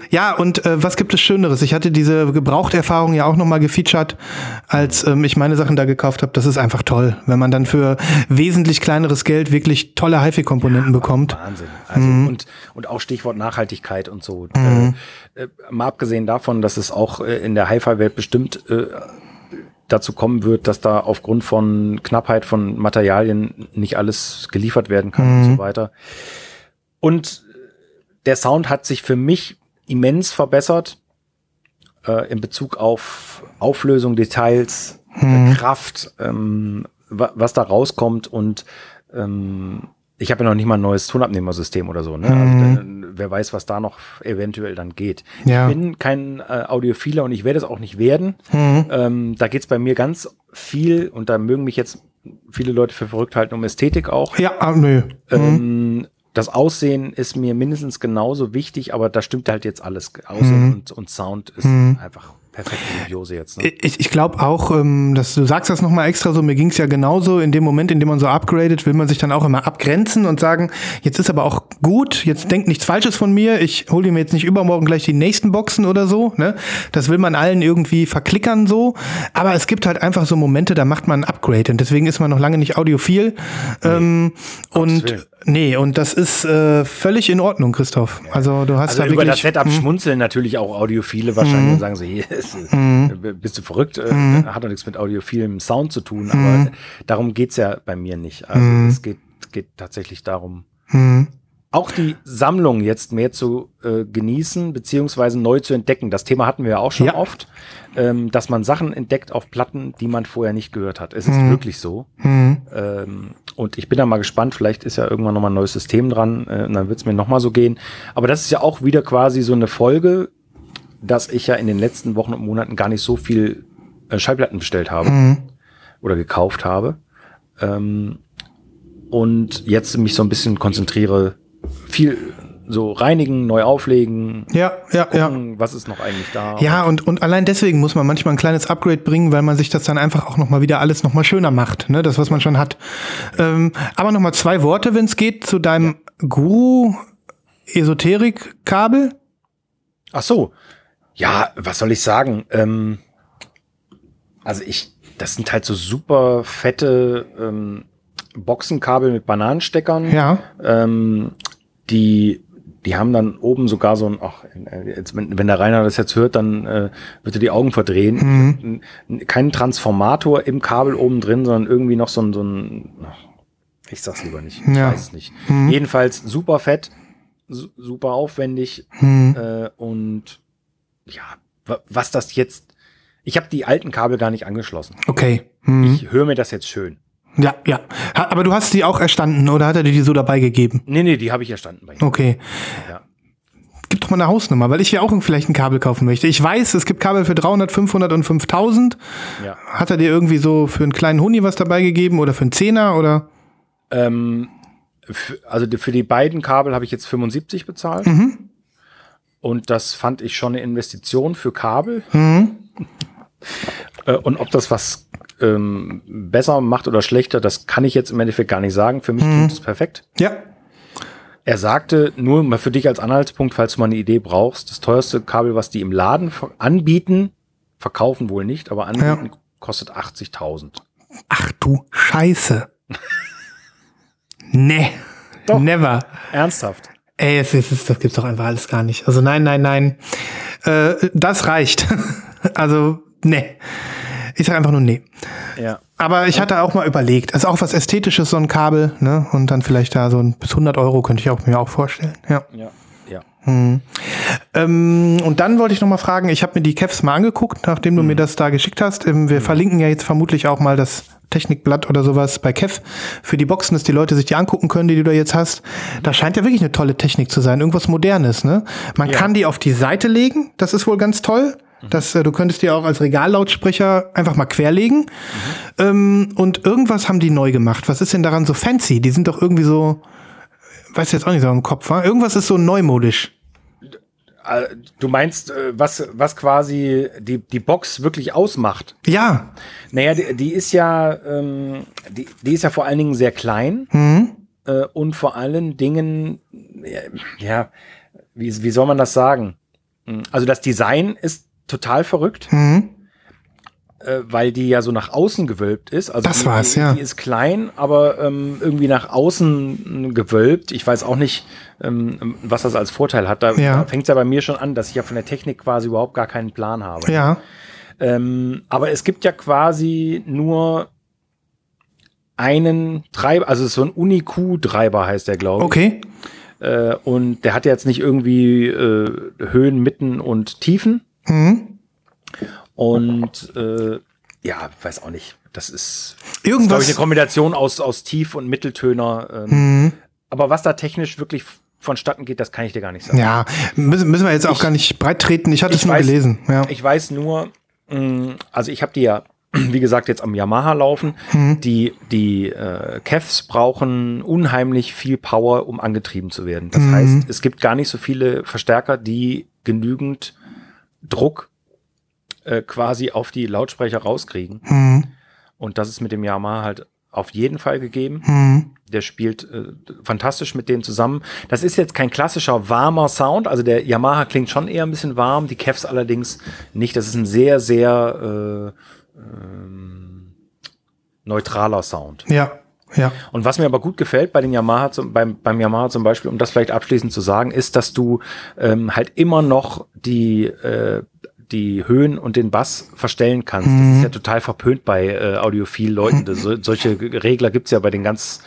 Ja, und was gibt es Schöneres? Ich hatte diese Gebrauchterfahrung ja auch nochmal gefeatured, als ich meine Sachen da gekauft habe. Das ist einfach toll, wenn man dann für wesentlich kleineres Geld wirklich tolle HiFi-Komponenten bekommt. Wahnsinn. Also, und auch Stichwort Nachhaltigkeit und so. Mal abgesehen davon, dass es auch in der HiFi-Welt bestimmt dazu kommen wird, dass da aufgrund von Knappheit von Materialien nicht alles geliefert werden kann und so weiter. Und der Sound hat sich für mich immens verbessert in Bezug auf Auflösung, Details, Kraft, was da rauskommt. Und ich habe ja noch nicht mal ein neues Tonabnehmersystem oder so. Ne? Also, wer weiß, was da noch eventuell dann geht. Ja. Ich bin kein Audiophiler und ich werde es auch nicht werden. Da geht es bei mir ganz viel, und da mögen mich jetzt viele Leute für verrückt halten, um Ästhetik auch. Ja, nö. Das Aussehen ist mir mindestens genauso wichtig, aber da stimmt halt jetzt alles. Aussehen und Sound ist einfach perfekte Symbiose jetzt. Ne? Ich glaube auch, dass du sagst das nochmal extra so, mir ging es ja genauso, in dem Moment, in dem man so upgradet, will man sich dann auch immer abgrenzen und sagen, jetzt ist aber auch gut, jetzt denkt nichts Falsches von mir, ich hole mir jetzt nicht übermorgen gleich die nächsten Boxen oder so. Ne? Das will man allen irgendwie verklickern so, aber es gibt halt einfach so Momente, da macht man ein Upgrade und deswegen ist man noch lange nicht audiophil. Und das ist völlig in Ordnung, Christoph. Also du hast also da über wirklich das Setup schmunzeln natürlich auch Audiophile wahrscheinlich und sagen so, bist du verrückt? Hat doch nichts mit audiophilem Sound zu tun, aber darum geht's ja bei mir nicht. Also es geht tatsächlich darum, auch die Sammlung jetzt mehr zu genießen, beziehungsweise neu zu entdecken. Das Thema hatten wir ja auch schon oft, dass man Sachen entdeckt auf Platten, die man vorher nicht gehört hat. Es ist wirklich so. Und ich bin da mal gespannt, vielleicht ist ja irgendwann nochmal ein neues System dran, und dann wird es mir nochmal so gehen. Aber das ist ja auch wieder quasi so eine Folge, dass ich ja in den letzten Wochen und Monaten gar nicht so viel Schallplatten bestellt habe oder gekauft habe. Und jetzt mich so ein bisschen konzentriere, viel so reinigen, neu auflegen, gucken, was ist noch eigentlich da. Ja, und allein deswegen muss man manchmal ein kleines Upgrade bringen, weil man sich das dann einfach auch nochmal wieder alles nochmal schöner macht, ne? Das, was man schon hat. Aber nochmal 2 Worte, wenn es geht, zu deinem Guru-Esoterik-Kabel. Ach so. Ja, was soll ich sagen? Das sind halt so super fette Boxenkabel mit Bananensteckern. Ja. Die haben dann oben sogar so ein, wenn der Rainer das jetzt hört, dann wird er die Augen verdrehen. Mhm. Kein Transformator im Kabel oben drin, sondern irgendwie noch ich sag's lieber nicht, ich weiß es nicht. Mhm. Jedenfalls super fett, super aufwendig und ja, was das jetzt. Ich habe die alten Kabel gar nicht angeschlossen. Okay. Mhm. Ich höre mir das jetzt schön. Ja, ja. Aber du hast die auch erstanden, oder hat er dir die so dabei gegeben? Nee, die habe ich erstanden bei ihm. Okay. Ja. Gib doch mal eine Hausnummer, weil ich ja auch vielleicht ein Kabel kaufen möchte. Ich weiß, es gibt Kabel für 300, 500 und 5000. Ja. Hat er dir irgendwie so für einen kleinen Huni was dabei gegeben oder für einen Zehner oder? Also für die beiden Kabel habe ich jetzt 75 bezahlt. Mhm. Und das fand ich schon eine Investition für Kabel. Mhm. Und ob das was besser macht oder schlechter, das kann ich jetzt im Endeffekt gar nicht sagen. Für mich klingt es perfekt. Ja. Er sagte, nur mal für dich als Anhaltspunkt, falls du mal eine Idee brauchst, das teuerste Kabel, was die im Laden anbieten, verkaufen wohl nicht, aber anbieten, kostet 80.000. Ach du Scheiße. Nee. Doch. Never. Ernsthaft. Ey, das gibt's doch einfach alles gar nicht. Also nein. Das reicht. Also, nee. Ich sag einfach nur nee. Ja. Aber ich hatte auch mal überlegt, ist auch was Ästhetisches, so ein Kabel, ne? Und dann vielleicht da so ein bis 100 Euro könnte ich mir auch vorstellen. Ja. Hm. Und dann wollte ich noch mal fragen, ich habe mir die Kevs mal angeguckt, nachdem du mir das da geschickt hast. Wir verlinken ja jetzt vermutlich auch mal das Technikblatt oder sowas bei Kev für die Boxen, dass die Leute sich die angucken können, die du da jetzt hast. Da scheint ja wirklich eine tolle Technik zu sein, irgendwas Modernes, ne? Man kann die auf die Seite legen, das ist wohl ganz toll. Das, du könntest die auch als Regallautsprecher einfach mal querlegen. Mhm. Und irgendwas haben die neu gemacht. Was ist denn daran so fancy? Die sind doch irgendwie so, weiß ich jetzt auch nicht so im Kopf, wa? Irgendwas ist so neumodisch. Du meinst, was quasi die Box wirklich ausmacht? Ja. Naja, die ist ja vor allen Dingen sehr klein. Mhm. Und vor allen Dingen, wie soll man das sagen? Also das Design ist total verrückt, weil die ja so nach außen gewölbt ist. Also das war's, ja. Die ist klein, aber irgendwie nach außen gewölbt. Ich weiß auch nicht, was das als Vorteil hat. Da fängt es ja bei mir schon an, dass ich ja von der Technik quasi überhaupt gar keinen Plan habe. Ja. Aber es gibt ja quasi nur einen Treiber, also so ein Uniku-Treiber heißt der, glaube ich. Okay. Und der hat jetzt nicht irgendwie Höhen, Mitten und Tiefen. Mhm. Und weiß auch nicht. Das ist, glaube ich, eine Kombination aus Tief- und Mitteltöner. Aber was da technisch wirklich vonstatten geht, das kann ich dir gar nicht sagen. Ja, müssen wir jetzt auch gar nicht breit treten. Ich hatte es nur gelesen. Ja. Ich weiß nur, also ich habe die ja, wie gesagt, jetzt am Yamaha laufen. Mhm. Die Kevs brauchen unheimlich viel Power, um angetrieben zu werden. Das heißt, es gibt gar nicht so viele Verstärker, die genügend Druck quasi auf die Lautsprecher rauskriegen. Mhm. Und das ist mit dem Yamaha halt auf jeden Fall gegeben. Mhm. Der spielt fantastisch mit dem zusammen. Das ist jetzt kein klassischer warmer Sound. Also der Yamaha klingt schon eher ein bisschen warm, die Kevs allerdings nicht. Das ist ein sehr, sehr neutraler Sound. Ja, ja. Und was mir aber gut gefällt bei den Yamaha, beim Yamaha zum Beispiel, um das vielleicht abschließend zu sagen, ist, dass du halt immer noch die Höhen und den Bass verstellen kannst. Das ist ja total verpönt bei audiophil Leuten. Solche Regler gibt's ja bei den ganzen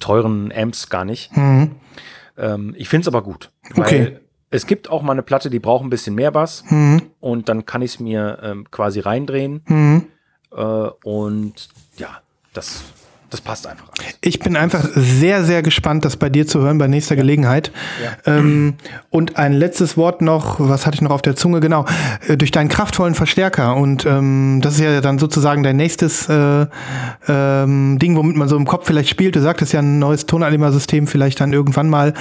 teuren Amps gar nicht. Ich find's aber gut. Okay. Weil es gibt auch mal eine Platte, die braucht ein bisschen mehr Bass. Und dann kann ich es mir quasi reindrehen. Und ja, das Das passt einfach alles. Ich bin einfach sehr, sehr gespannt, das bei dir zu hören, bei nächster Gelegenheit. Ja. Und ein letztes Wort noch, was hatte ich noch auf der Zunge? Genau, durch deinen kraftvollen Verstärker. Und das ist ja dann sozusagen dein nächstes Ding, womit man so im Kopf vielleicht spielt. Du sagtest ja, ein neues Tonabnehmersystem vielleicht dann irgendwann mal.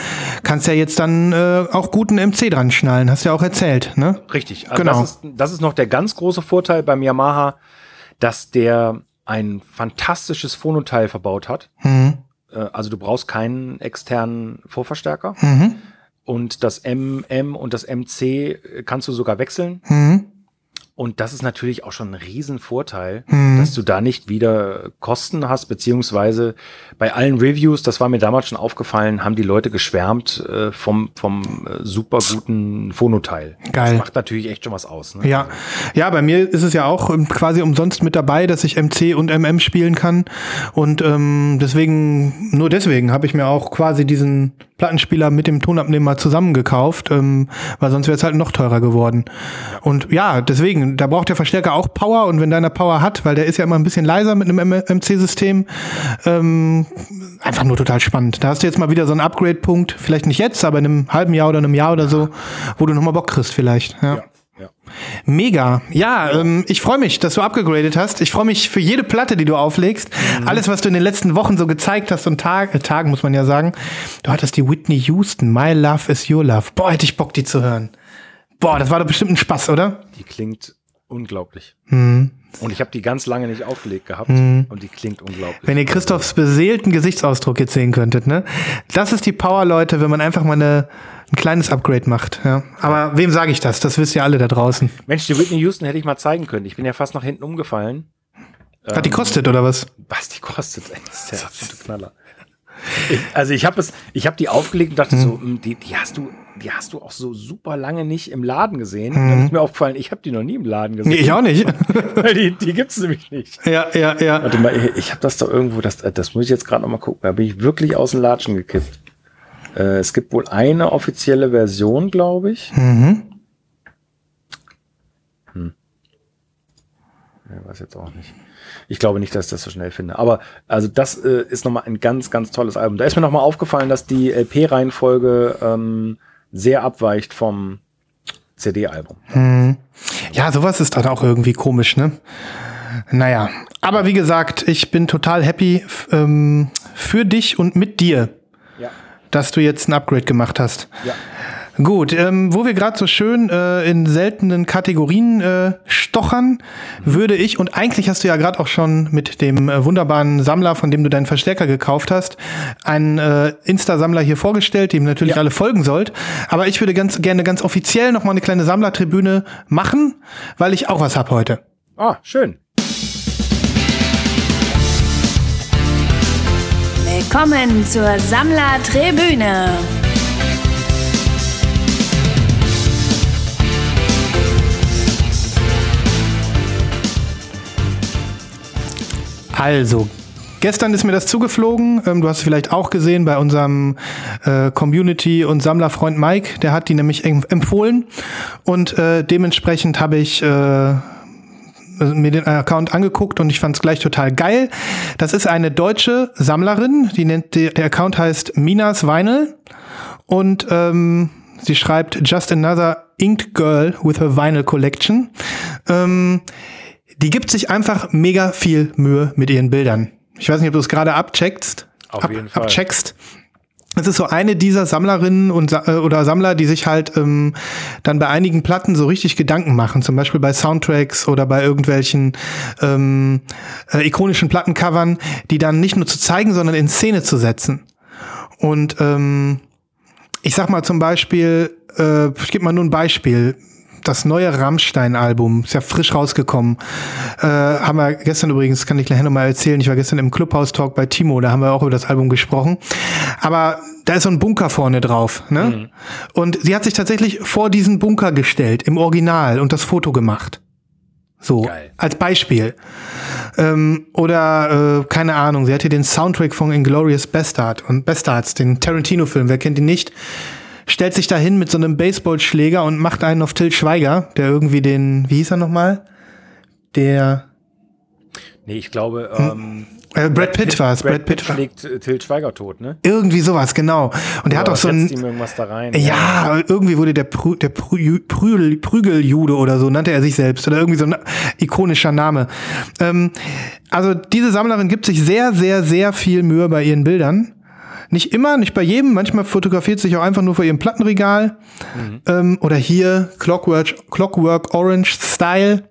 Kannst ja jetzt dann auch guten MC dran schnallen, hast ja auch erzählt, ne? Richtig. Also genau. Das ist noch der ganz große Vorteil beim Yamaha, dass der ein fantastisches Phonoteil verbaut hat. Mhm. Also du brauchst keinen externen Vorverstärker. Mhm. Und das MM und das MC kannst du sogar wechseln. Mhm. Und das ist natürlich auch schon ein Riesenvorteil, dass du da nicht wieder Kosten hast, beziehungsweise bei allen Reviews, das war mir damals schon aufgefallen, haben die Leute geschwärmt vom super guten Phonoteil. Geil. Das macht natürlich echt schon was aus. Ne? Ja. Ja, bei mir ist es ja auch quasi umsonst mit dabei, dass ich MC und MM spielen kann. Und deswegen habe ich mir auch quasi diesen Plattenspieler mit dem Tonabnehmer zusammengekauft, weil sonst wäre es halt noch teurer geworden. Und ja, deswegen, da braucht der Verstärker auch Power, und wenn deiner Power hat, weil der ist ja immer ein bisschen leiser mit einem MC-System, einfach nur total spannend. Da hast du jetzt mal wieder so einen Upgrade-Punkt, vielleicht nicht jetzt, aber in einem halben Jahr oder einem Jahr oder so, wo du nochmal Bock kriegst vielleicht. Ja. Ja. Mega. Ja, ich freue mich, dass du abgegradet hast. Ich freue mich für jede Platte, die du auflegst. Mhm. Alles, was du in den letzten Wochen so gezeigt hast und Tagen, muss man ja sagen. Du hattest die Whitney Houston, My Love is Your Love. Boah, hätte ich Bock, die zu hören. Boah, das war doch bestimmt ein Spaß, oder? Die klingt unglaublich. Mhm. Und ich habe die ganz lange nicht aufgelegt gehabt und die klingt unglaublich. Wenn ihr Christophs beseelten Gesichtsausdruck jetzt sehen könntet, ne? Das ist die Power, Leute, wenn man einfach mal ein kleines Upgrade macht. Ja. Aber wem sage ich das? Das wisst ihr alle da draußen. Mensch, die Whitney Houston hätte ich mal zeigen können. Ich bin ja fast nach hinten umgefallen. Was die kostet, oder was? Was die kostet, ey. Das ist der absolute Knaller. Ich habe die aufgelegt und dachte die hast du auch so super lange nicht im Laden gesehen. Mhm. Dann ist mir aufgefallen, ich habe die noch nie im Laden gesehen. Nee, ich auch nicht. Weil die gibt's nämlich nicht. Ja. Warte mal, ich habe das doch irgendwo, das muss ich jetzt gerade noch mal gucken. Da bin ich wirklich aus dem Latschen gekippt. Es gibt wohl eine offizielle Version, glaube ich. Mhm. Ich weiß jetzt auch nicht. Ich glaube nicht, dass ich das so schnell finde. Aber also das ist nochmal ein ganz, ganz tolles Album. Da ist mir nochmal aufgefallen, dass die LP-Reihenfolge sehr abweicht vom CD-Album. Hm. Ja, sowas ist dann auch irgendwie komisch, ne? Naja, aber wie gesagt, ich bin total happy für dich und mit dir, dass du jetzt ein Upgrade gemacht hast. Ja. Gut, wo wir gerade so schön in seltenen Kategorien stochern, würde ich, und eigentlich hast du ja gerade auch schon mit dem wunderbaren Sammler, von dem du deinen Verstärker gekauft hast, einen Insta-Sammler hier vorgestellt, dem natürlich alle folgen sollt, aber ich würde gerne ganz offiziell nochmal eine kleine Sammlertribüne machen, weil ich auch was hab heute. Ah, schön. Willkommen zur Sammlertribüne. Also, gestern ist mir das zugeflogen. Du hast es vielleicht auch gesehen bei unserem Community- und Sammlerfreund Mike. Der hat die nämlich empfohlen. Und dementsprechend habe ich mir den Account angeguckt und ich fand es gleich total geil. Das ist eine deutsche Sammlerin. Der Account heißt Minas Vinyl. Und sie schreibt Just Another Inked Girl with her Vinyl Collection. Die gibt sich einfach mega viel Mühe mit ihren Bildern. Ich weiß nicht, ob du es gerade abcheckst. Auf jeden Fall. Abcheckst. Es ist so eine dieser Sammlerinnen oder Sammler, die sich halt dann bei einigen Platten so richtig Gedanken machen. Zum Beispiel bei Soundtracks oder bei irgendwelchen ikonischen Plattencovern, die dann nicht nur zu zeigen, sondern in Szene zu setzen. Und ich sag mal zum Beispiel, ich gebe mal nur ein Beispiel. Das neue Rammstein-Album, ist ja frisch rausgekommen, haben wir gestern übrigens, kann ich gleich nochmal erzählen, ich war gestern im Clubhouse-Talk bei Timo, da haben wir auch über das Album gesprochen, aber da ist so ein Bunker vorne drauf, ne? Mhm. Und sie hat sich tatsächlich vor diesen Bunker gestellt, im Original, und das Foto gemacht. So, geil. Als Beispiel. Oder, keine Ahnung, sie hatte den Soundtrack von Inglorious Bastards, den Tarantino-Film, wer kennt ihn nicht? Stellt sich dahin mit so einem Baseballschläger und macht einen auf Til Schweiger, der irgendwie den, wie hieß er nochmal? Der... Nee, ich glaube, Brad Pitt war es. Brad Pitt schlägt Til Schweiger tot, ne? Irgendwie sowas, genau. Und er hat auch so ein... ihm irgendwas da rein. Ja, irgendwie wurde der Prügeljude oder so, nannte er sich selbst. Oder irgendwie so ein ikonischer Name. Also diese Sammlerin gibt sich sehr, sehr, sehr viel Mühe bei ihren Bildern. Nicht immer, nicht bei jedem. Manchmal fotografiert sich auch einfach nur vor ihrem Plattenregal. Mhm. Oder hier Clockwork Orange Style.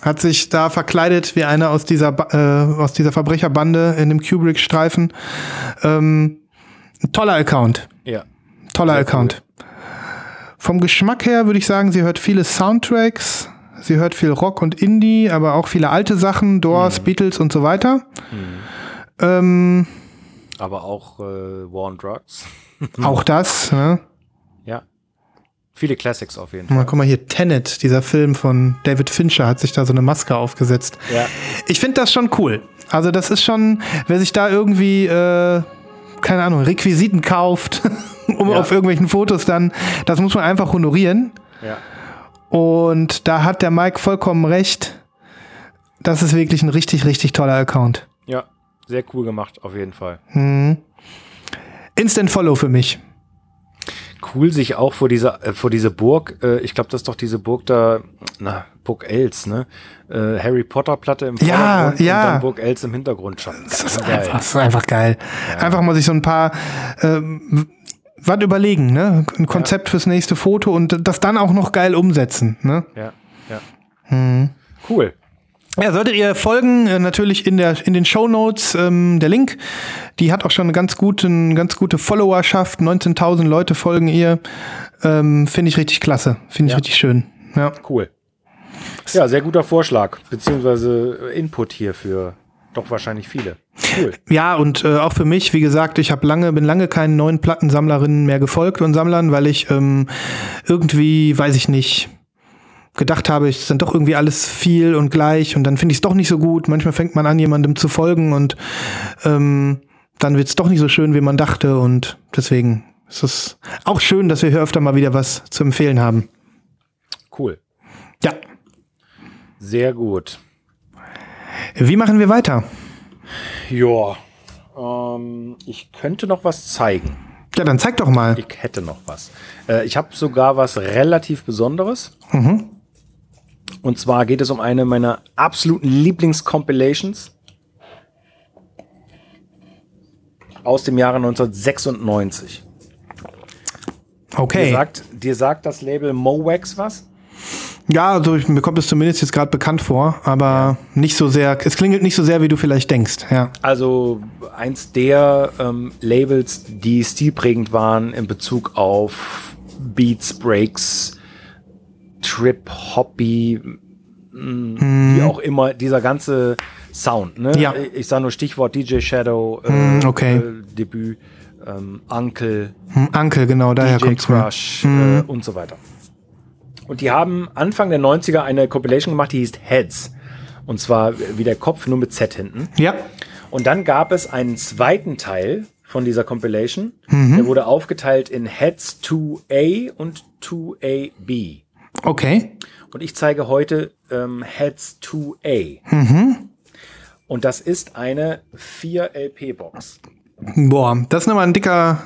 Hat sich da verkleidet wie einer aus dieser Verbrecherbande in dem Kubrick-Streifen. Toller Account. Ja. Toller Account. Cool. Vom Geschmack her würde ich sagen, sie hört viele Soundtracks. Sie hört viel Rock und Indie, aber auch viele alte Sachen, Doors, Beatles und so weiter. Mhm. Aber auch War on Drugs. Auch das, ne? Ja. Viele Classics auf jeden Fall. Guck mal hier, Tenet, dieser Film von David Fincher, hat sich da so eine Maske aufgesetzt. Ja. Ich finde das schon cool. Also das ist schon, wer sich da irgendwie, keine Ahnung, Requisiten kauft, auf irgendwelchen Fotos dann, das muss man einfach honorieren. Ja. Und da hat der Mike vollkommen recht. Das ist wirklich ein richtig, richtig toller Account. Ja. Sehr cool gemacht, auf jeden Fall. Hm. Instant Follow für mich. Cool, sich auch vor diese Burg, ich glaube, das ist doch diese Burg da, Burg Eltz, ne? Harry Potter Platte im Vordergrund und dann Burg Eltz im Hintergrund schon. Das ist einfach geil. Ja. Einfach mal sich so ein paar was überlegen, ne? Ein Konzept fürs nächste Foto und das dann auch noch geil umsetzen, ne? Ja. Hm. Cool. Ja, solltet ihr folgen, natürlich in den Shownotes, der Link. Die hat auch schon eine ganz gute Followerschaft. 19.000 Leute folgen ihr. Finde ich richtig klasse. Finde ich richtig schön. Ja. Cool. Ja, sehr guter Vorschlag, beziehungsweise Input hier für doch wahrscheinlich viele. Cool. Ja, und auch für mich, wie gesagt, ich bin lange keinen neuen Plattensammlerinnen mehr gefolgt und Sammlern, weil ich irgendwie, weiß ich nicht, gedacht habe, ist dann doch irgendwie alles viel und gleich und dann finde ich es doch nicht so gut. Manchmal fängt man an, jemandem zu folgen und dann wird es doch nicht so schön, wie man dachte und deswegen ist es auch schön, dass wir hier öfter mal wieder was zu empfehlen haben. Cool. Ja. Sehr gut. Wie machen wir weiter? Ja, ich könnte noch was zeigen. Ja, dann zeig doch mal. Ich hätte noch was. Ich habe sogar was relativ Besonderes. Mhm. Und zwar geht es um eine meiner absoluten Lieblings-Compilations aus dem Jahre 1996. Okay. Dir sagt das Label Mowax was? Ja, also mir kommt es zumindest jetzt gerade bekannt vor, aber nicht so sehr, es klingelt nicht so sehr, wie du vielleicht denkst. Ja. Also eins der Labels, die stilprägend waren in Bezug auf Beats, Breaks, Trip, Hoppy, wie auch immer, dieser ganze Sound. Ne? Ja. Ich sage nur Stichwort DJ Shadow, Debüt, UNKLE. UNKLE, genau, daher kommt es. DJ Crush und so weiter. Und die haben Anfang der 90er eine Compilation gemacht, die hieß Headz. Und zwar wie der Kopf, nur mit Z hinten. Ja. Und dann gab es einen zweiten Teil von dieser Compilation. Mhm. Der wurde aufgeteilt in Headz 2A und 2AB. Okay. Und ich zeige heute Headz 2A. Mhm. Und das ist eine 4-LP-Box. Boah, das ist nochmal ein dicker...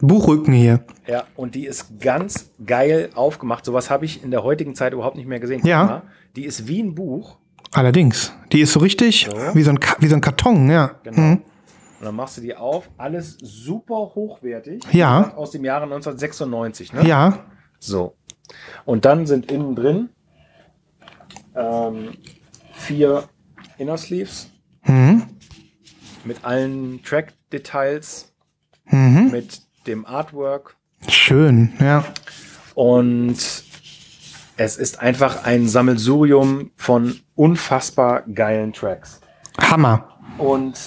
Buchrücken hier. Ja, und die ist ganz geil aufgemacht. Sowas habe ich in der heutigen Zeit überhaupt nicht mehr gesehen. Ja. Die ist wie ein Buch. Allerdings. Die ist so richtig wie so ein Karton, ja. Genau. Mhm. Und dann machst du die auf. Alles super hochwertig. Ja. Aus dem Jahre 1996, ne? Ja. So. Und dann sind innen drin 4 Inner Sleeves. Mhm. Mit allen Track-Details. Mhm. Mit dem Artwork. Schön, ja. Und es ist einfach ein Sammelsurium von unfassbar geilen Tracks. Hammer. Und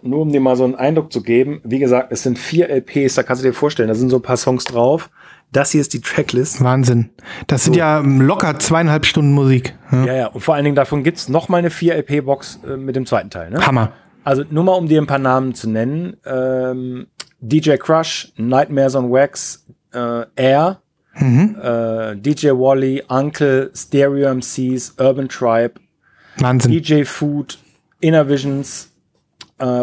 nur um dir mal so einen Eindruck zu geben, wie gesagt, es sind 4 LPs, da kannst du dir vorstellen, da sind so ein paar Songs drauf. Das hier ist die Tracklist. Wahnsinn. Das sind ja locker 2,5 Stunden Musik. Ja. Ja, und vor allen Dingen davon gibt es nochmal eine 4-LP-Box mit dem zweiten Teil. Ne? Hammer. Also nur mal, um dir ein paar Namen zu nennen, DJ Crush, Nightmares on Wax, Air, DJ Wally, UNKLE, Stereo MCs, Urban Tribe, Wahnsinn. DJ Food, Inner Visions,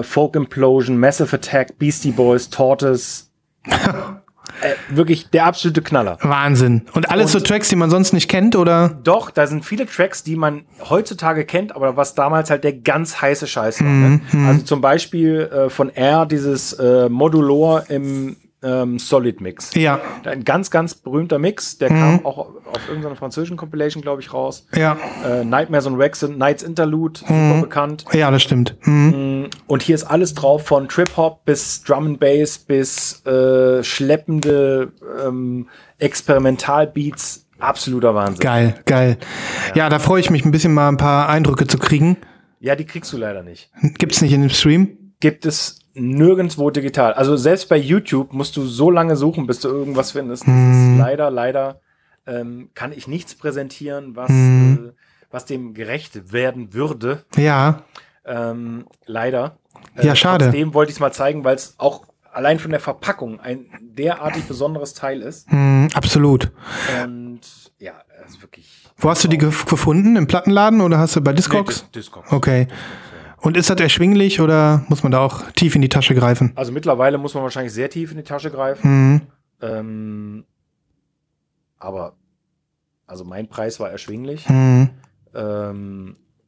Folk Implosion, Massive Attack, Beastie Boys, Tortoise. Wirklich der absolute Knaller. Wahnsinn. Und alles so Tracks, die man sonst nicht kennt, oder? Doch, da sind viele Tracks, die man heutzutage kennt, aber was damals halt der ganz heiße Scheiß war. Ne? Also zum Beispiel von Air dieses Modulor im Solid Mix. Ja. Ein ganz, ganz berühmter Mix, der kam auch auf irgendeiner französischen Compilation, glaube ich, raus. Ja. Nightmares on Wax, Nights Interlude, super bekannt. Ja, das stimmt. Und hier ist alles drauf, von Trip-Hop bis Drum and Bass bis schleppende Experimentalbeats. Absoluter Wahnsinn. Geil, geil. Ja, da freue ich mich ein bisschen, mal ein paar Eindrücke zu kriegen. Ja, die kriegst du leider nicht. Gibt's nicht in dem Stream? Gibt es nirgendwo digital. Also selbst bei YouTube musst du so lange suchen, bis du irgendwas findest. Das ist leider kann ich nichts präsentieren, was dem gerecht werden würde. Ja. Leider. Ja, schade. Trotzdem wollte ich es mal zeigen, weil es auch allein von der Verpackung ein derartig besonderes Teil ist. Absolut. Und ja, es ist wirklich... Wo hast du die gefunden? Im Plattenladen oder hast du bei Discogs? Nee, Discogs. Okay. Und ist das erschwinglich oder muss man da auch tief in die Tasche greifen? Also mittlerweile muss man wahrscheinlich sehr tief in die Tasche greifen. Aber also mein Preis war erschwinglich.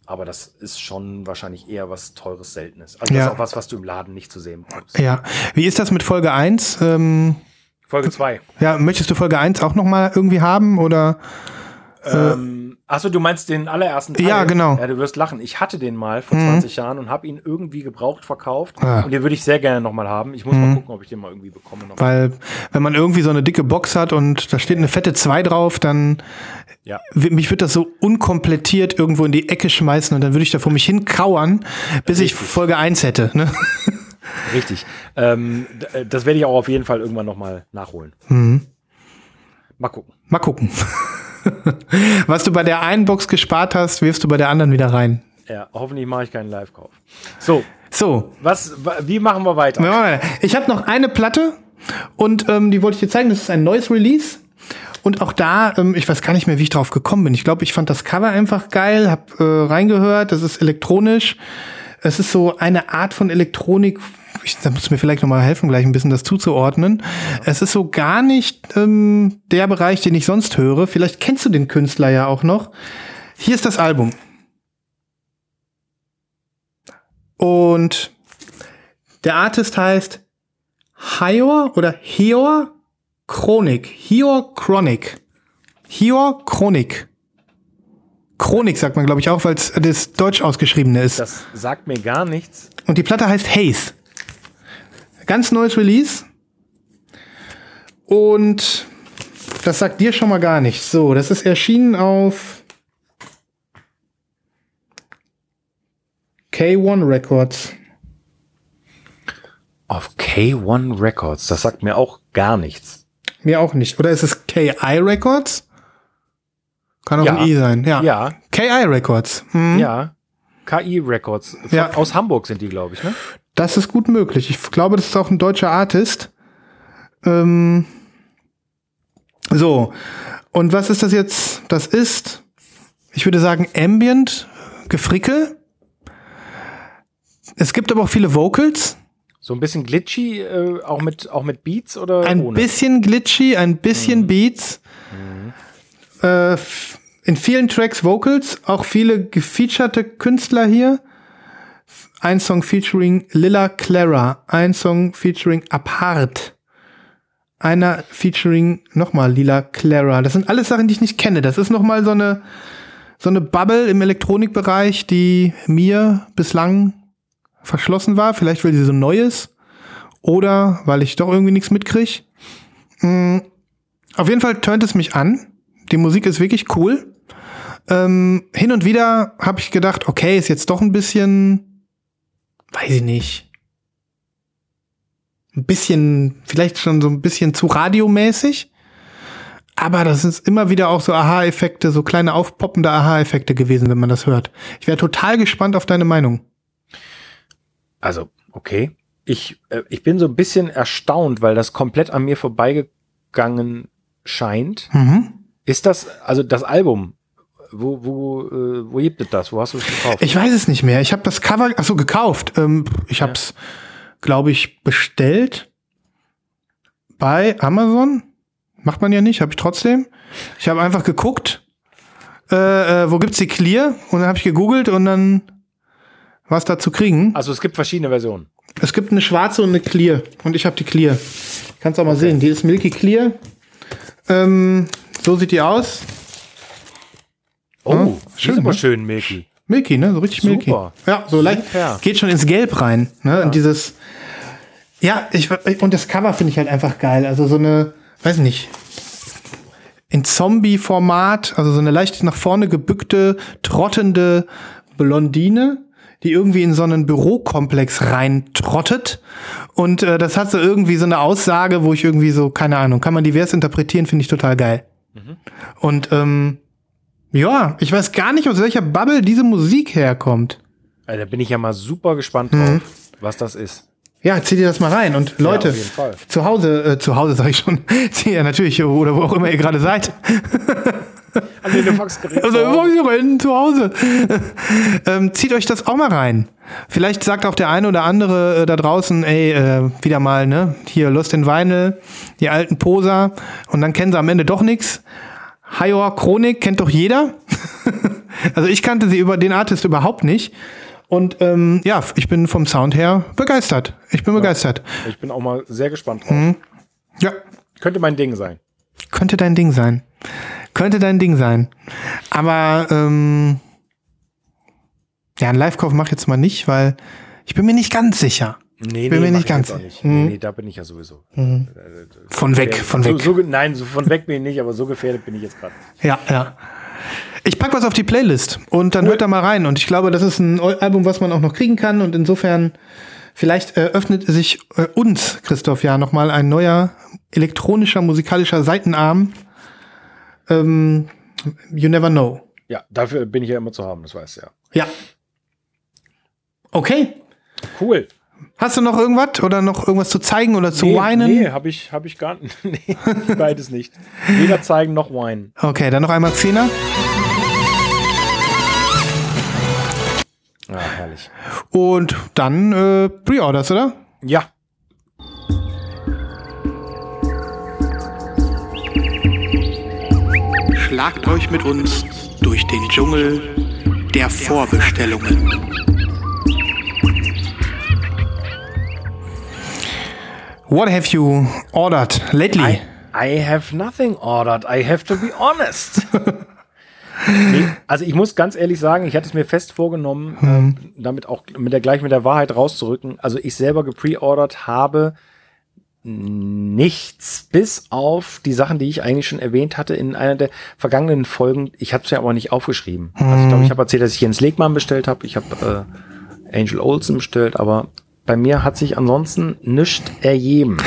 Aber das ist schon wahrscheinlich eher was Teures, Seltenes. Also das ist auch was du im Laden nicht zu sehen bekommst. Ja. Wie ist das mit Folge 1? Folge 2. Ja, möchtest du Folge 1 auch nochmal irgendwie haben oder... Achso, du meinst den allerersten Teil? Ja, genau. Ja, du wirst lachen. Ich hatte den mal vor 20 Jahren und habe ihn irgendwie gebraucht verkauft. Ja. Und den würde ich sehr gerne nochmal haben. Ich muss mal gucken, ob ich den mal irgendwie bekomme. Weil, wenn man irgendwie so eine dicke Box hat und da steht eine fette 2 drauf, dann mich würde das so unkomplettiert irgendwo in die Ecke schmeißen und dann würde ich da vor mich hin kauern, bis ich Folge 1 hätte. Ne? Richtig. Das werde ich auch auf jeden Fall irgendwann nochmal nachholen. Mal gucken. Was du bei der einen Box gespart hast, wirfst du bei der anderen wieder rein. Ja, hoffentlich mache ich keinen Live-Kauf. So. Wie machen wir weiter? Ich habe noch eine Platte und die wollte ich dir zeigen. Das ist ein neues Release. Und auch da, ich weiß gar nicht mehr, wie ich drauf gekommen bin. Ich glaube, ich fand das Cover einfach geil, habe reingehört. Das ist elektronisch. Es ist so eine Art von Elektronik. Da musst du mir vielleicht nochmal helfen, gleich ein bisschen das zuzuordnen. Ja. Es ist so gar nicht der Bereich, den ich sonst höre. Vielleicht kennst du den Künstler ja auch noch. Hier ist das Album. Und der Artist heißt Hior Chronik. Chronik sagt man, glaube ich, auch, weil es das Deutsch ausgeschriebene ist. Das sagt mir gar nichts. Und die Platte heißt Haze. Ganz neues Release. Und das sagt dir schon mal gar nichts. So, das ist erschienen auf K1 Records. Auf K1 Records, das sagt mir auch gar nichts. Mir auch nicht. Oder ist es KI Records? Kann auch ein I sein, ja. KI Records. Ja, KI Records. Ja. Aus Hamburg sind die, glaube ich, ne? Das ist gut möglich. Ich glaube, das ist auch ein deutscher Artist. So, und was ist das jetzt? Das ist, ich würde sagen, Ambient, Gefrickel. Es gibt aber auch viele Vocals. So ein bisschen glitchy, auch mit Beats oder ein ohne? Bisschen glitchy, ein bisschen Beats. In vielen Tracks Vocals, auch viele gefeaturete Künstler hier. Ein Song featuring Lila Clara, ein Song featuring Apart, einer featuring nochmal Lila Clara. Das sind alles Sachen, die ich nicht kenne. Das ist nochmal so eine Bubble im Elektronikbereich, die mir bislang verschlossen war. Vielleicht, weil sie so neu ist oder weil ich doch irgendwie nichts mitkriege. Auf jeden Fall tönt es mich an. Die Musik ist wirklich cool. Hin und wieder habe ich gedacht, okay, ist jetzt doch ein bisschen, weiß ich nicht, ein bisschen, vielleicht schon so ein bisschen zu radiomäßig. Aber das sind immer wieder auch so Aha-Effekte, so kleine aufpoppende Aha-Effekte gewesen, wenn man das hört. Ich wäre total gespannt auf deine Meinung. Also, okay. Ich bin so ein bisschen erstaunt, weil das komplett an mir vorbeigegangen scheint. Ist das, also das Album, Wo gibt es das? Wo hast du es gekauft? Ich weiß es nicht mehr. Ich habe das Cover, gekauft. Ich habe es, glaube ich, bestellt bei Amazon. Macht man ja nicht, habe ich trotzdem. Ich habe einfach geguckt, wo gibt's die Clear? Und dann habe ich gegoogelt und dann war es da zu kriegen. Also es gibt verschiedene Versionen. Es gibt eine schwarze und eine Clear. Und ich habe die Clear. Kannst auch mal sehen. Die ist Milky Clear. So sieht die aus. Oh, ja, schön, ist aber schön Milky. Milky, ne? So richtig Milky. Super. Ja, so leicht. Geht schon ins Gelb rein. Ne? Ja. Und dieses. Ja, und das Cover finde ich halt einfach geil. Also so eine, weiß nicht, in Zombie-Format, also so eine leicht nach vorne gebückte, trottende Blondine, die irgendwie in so einen Bürokomplex reintrottet. Und das hat so irgendwie so eine Aussage, wo ich irgendwie so, keine Ahnung, kann man divers interpretieren, finde ich total geil. Mhm. Und ja, ich weiß gar nicht, aus welcher Bubble diese Musik herkommt. Also, da bin ich ja mal super gespannt drauf, was das ist. Ja, zieh dir das mal rein. Und Leute, ja, auf jeden Fall. Zu Hause sag ich schon, zieh ja natürlich, oder wo auch immer ihr gerade seid. An den Fox-Geräten. Also Fox-Geräten zu Hause. Zieht euch das auch mal rein. Vielleicht sagt auch der eine oder andere da draußen, ey, wieder mal, ne, hier Lost in Vinyl, die alten Poser. Und dann kennen sie am Ende doch nichts. Hior Chronik kennt doch jeder. Also ich kannte sie über den Artist überhaupt nicht. Und ja, ich bin vom Sound her begeistert. Ich bin auch mal sehr gespannt drauf. Mhm. Ja. Könnte mein Ding sein. Aber ja, einen Live-Kauf mach ich jetzt mal nicht, weil ich bin mir nicht ganz sicher. Nee, nee, da bin ich ja sowieso. Mhm. Von weg. So von weg bin ich nicht, aber so gefährdet bin ich jetzt gerade. Ja. Ich pack was auf die Playlist und dann hört da mal rein. Und ich glaube, das ist ein Album, was man auch noch kriegen kann. Und insofern, vielleicht öffnet sich uns, Christoph, ja nochmal ein neuer elektronischer, musikalischer Seitenarm. You never know. Ja, dafür bin ich ja immer zu haben, das weißt du ja. Ja. Okay. Cool. Hast du noch irgendwas oder noch irgendwas zu zeigen oder zu whinen? Nee, hab ich gar nicht. Nee, beides nicht. Weder zeigen noch whinen. Okay, dann noch einmal 10er. Ah, herrlich. Und dann Pre-Orders, oder? Ja. Schlagt euch mit uns durch den Dschungel der Vorbestellungen. What have you ordered lately? I have nothing ordered. I have to be honest. Nee, also ich muss ganz ehrlich sagen, ich hatte es mir fest vorgenommen, damit auch mit der Wahrheit rauszurücken. Also ich selber gepreordert habe nichts, bis auf die Sachen, die ich eigentlich schon erwähnt hatte in einer der vergangenen Folgen. Ich habe es ja aber nicht aufgeschrieben. Also ich glaube, ich habe erzählt, dass ich Jens Legmann bestellt habe. Ich habe Angel Olsen bestellt, aber bei mir hat sich ansonsten nichts ergeben.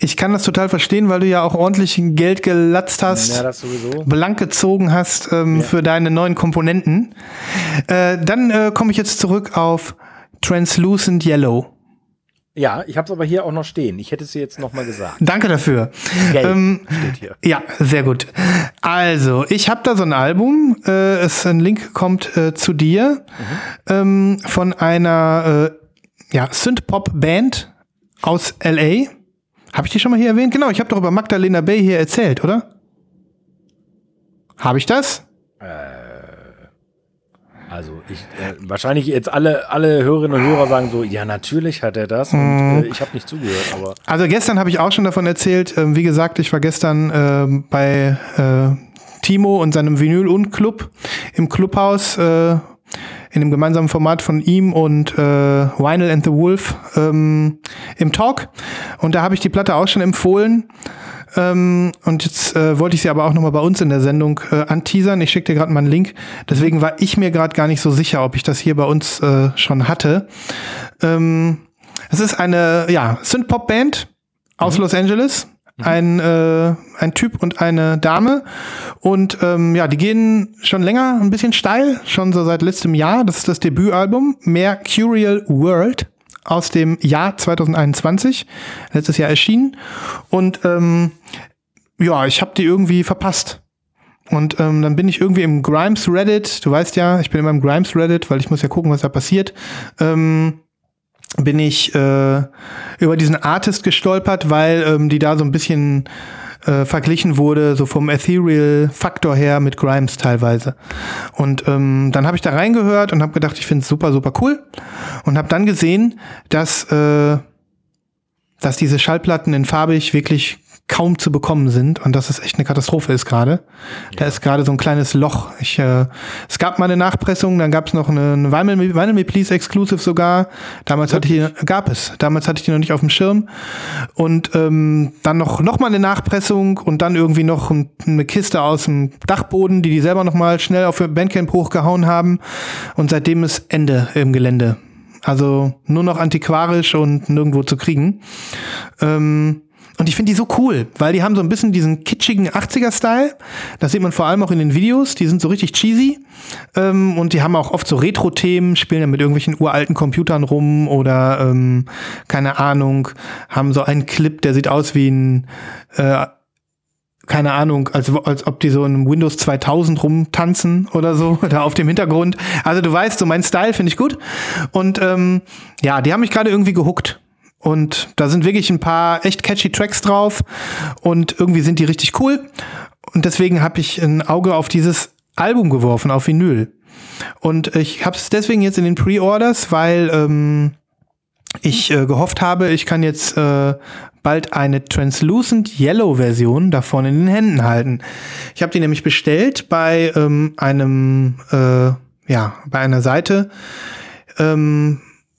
Ich kann das total verstehen, weil du ja auch ordentlich Geld gelatzt hast, das sowieso. Blank gezogen hast für deine neuen Komponenten. Dann komme ich jetzt zurück auf Translucent Yellow. Ja, ich habe es aber hier auch noch stehen. Ich hätte es dir jetzt noch mal gesagt. Danke dafür. Gelb steht hier. Ja, sehr gut. Also, ich habe da so ein Album. Ein Link kommt zu dir von einer Synth-Pop-Band aus L.A. Habe ich die schon mal hier erwähnt? Genau, ich habe doch über Magdalena Bay hier erzählt, oder? Habe ich das? Also ich wahrscheinlich jetzt alle Hörerinnen und Hörer sagen so, ja natürlich hat er das und ich habe nicht zugehört. Aber also gestern habe ich auch schon davon erzählt, wie gesagt, ich war gestern bei Timo und seinem Vinyl und Club im Clubhaus in dem gemeinsamen Format von ihm und Vinyl and the Wolf im Talk. Und da habe ich die Platte auch schon empfohlen. Und jetzt wollte ich sie aber auch nochmal bei uns in der Sendung anteasern. Ich schicke dir gerade mal einen Link. Deswegen war ich mir gerade gar nicht so sicher, ob ich das hier bei uns schon hatte. Es ist eine Synth-Pop-Band aus Los Angeles. Ein Typ und eine Dame. Und die gehen schon länger ein bisschen steil, schon so seit letztem Jahr. Das ist das Debütalbum Mercurial World aus dem Jahr 2021, letztes Jahr erschienen. Und ich habe die irgendwie verpasst. Und dann bin ich irgendwie im Grimes-Reddit, du weißt ja, ich bin immer im Grimes-Reddit, weil ich muss ja gucken, was da passiert, bin ich über diesen Artist gestolpert, weil die da so ein bisschen verglichen wurde, so vom Ethereal-Faktor her mit Grimes teilweise. Und dann habe ich da reingehört und habe gedacht, ich finde es super, super cool. Und habe dann gesehen, dass diese Schallplatten in farbig wirklich kaum zu bekommen sind und dass es echt eine Katastrophe ist gerade. Ja. Da ist gerade so ein kleines Loch. Es gab mal eine Nachpressung, dann gab es noch eine Vinyl Me Please Exclusive sogar. Damals hatte ich die noch nicht auf dem Schirm. Und dann noch mal eine Nachpressung und dann irgendwie noch eine Kiste aus dem Dachboden, die selber noch mal schnell auf Bandcamp hochgehauen haben. Und seitdem ist Ende im Gelände. Also nur noch antiquarisch und nirgendwo zu kriegen. Und ich finde die so cool, weil die haben so ein bisschen diesen kitschigen 80er-Style. Das sieht man vor allem auch in den Videos. Die sind so richtig cheesy. Und die haben auch oft so Retro-Themen, spielen dann mit irgendwelchen uralten Computern rum oder, keine Ahnung, haben so einen Clip, der sieht aus wie ein, keine Ahnung, als ob die so in Windows 2000 rumtanzen oder so, da auf dem Hintergrund. Also du weißt, so mein Style finde ich gut. Und ja, die haben mich gerade irgendwie gehuckt. Und da sind wirklich ein paar echt catchy Tracks drauf und irgendwie sind die richtig cool. Und deswegen habe ich ein Auge auf dieses Album geworfen, auf Vinyl. Und ich habe es deswegen jetzt in den Pre-Orders, weil ich gehofft habe, ich kann jetzt bald eine Translucent Yellow Version davon in den Händen halten. Ich habe die nämlich bestellt bei bei einer Seite,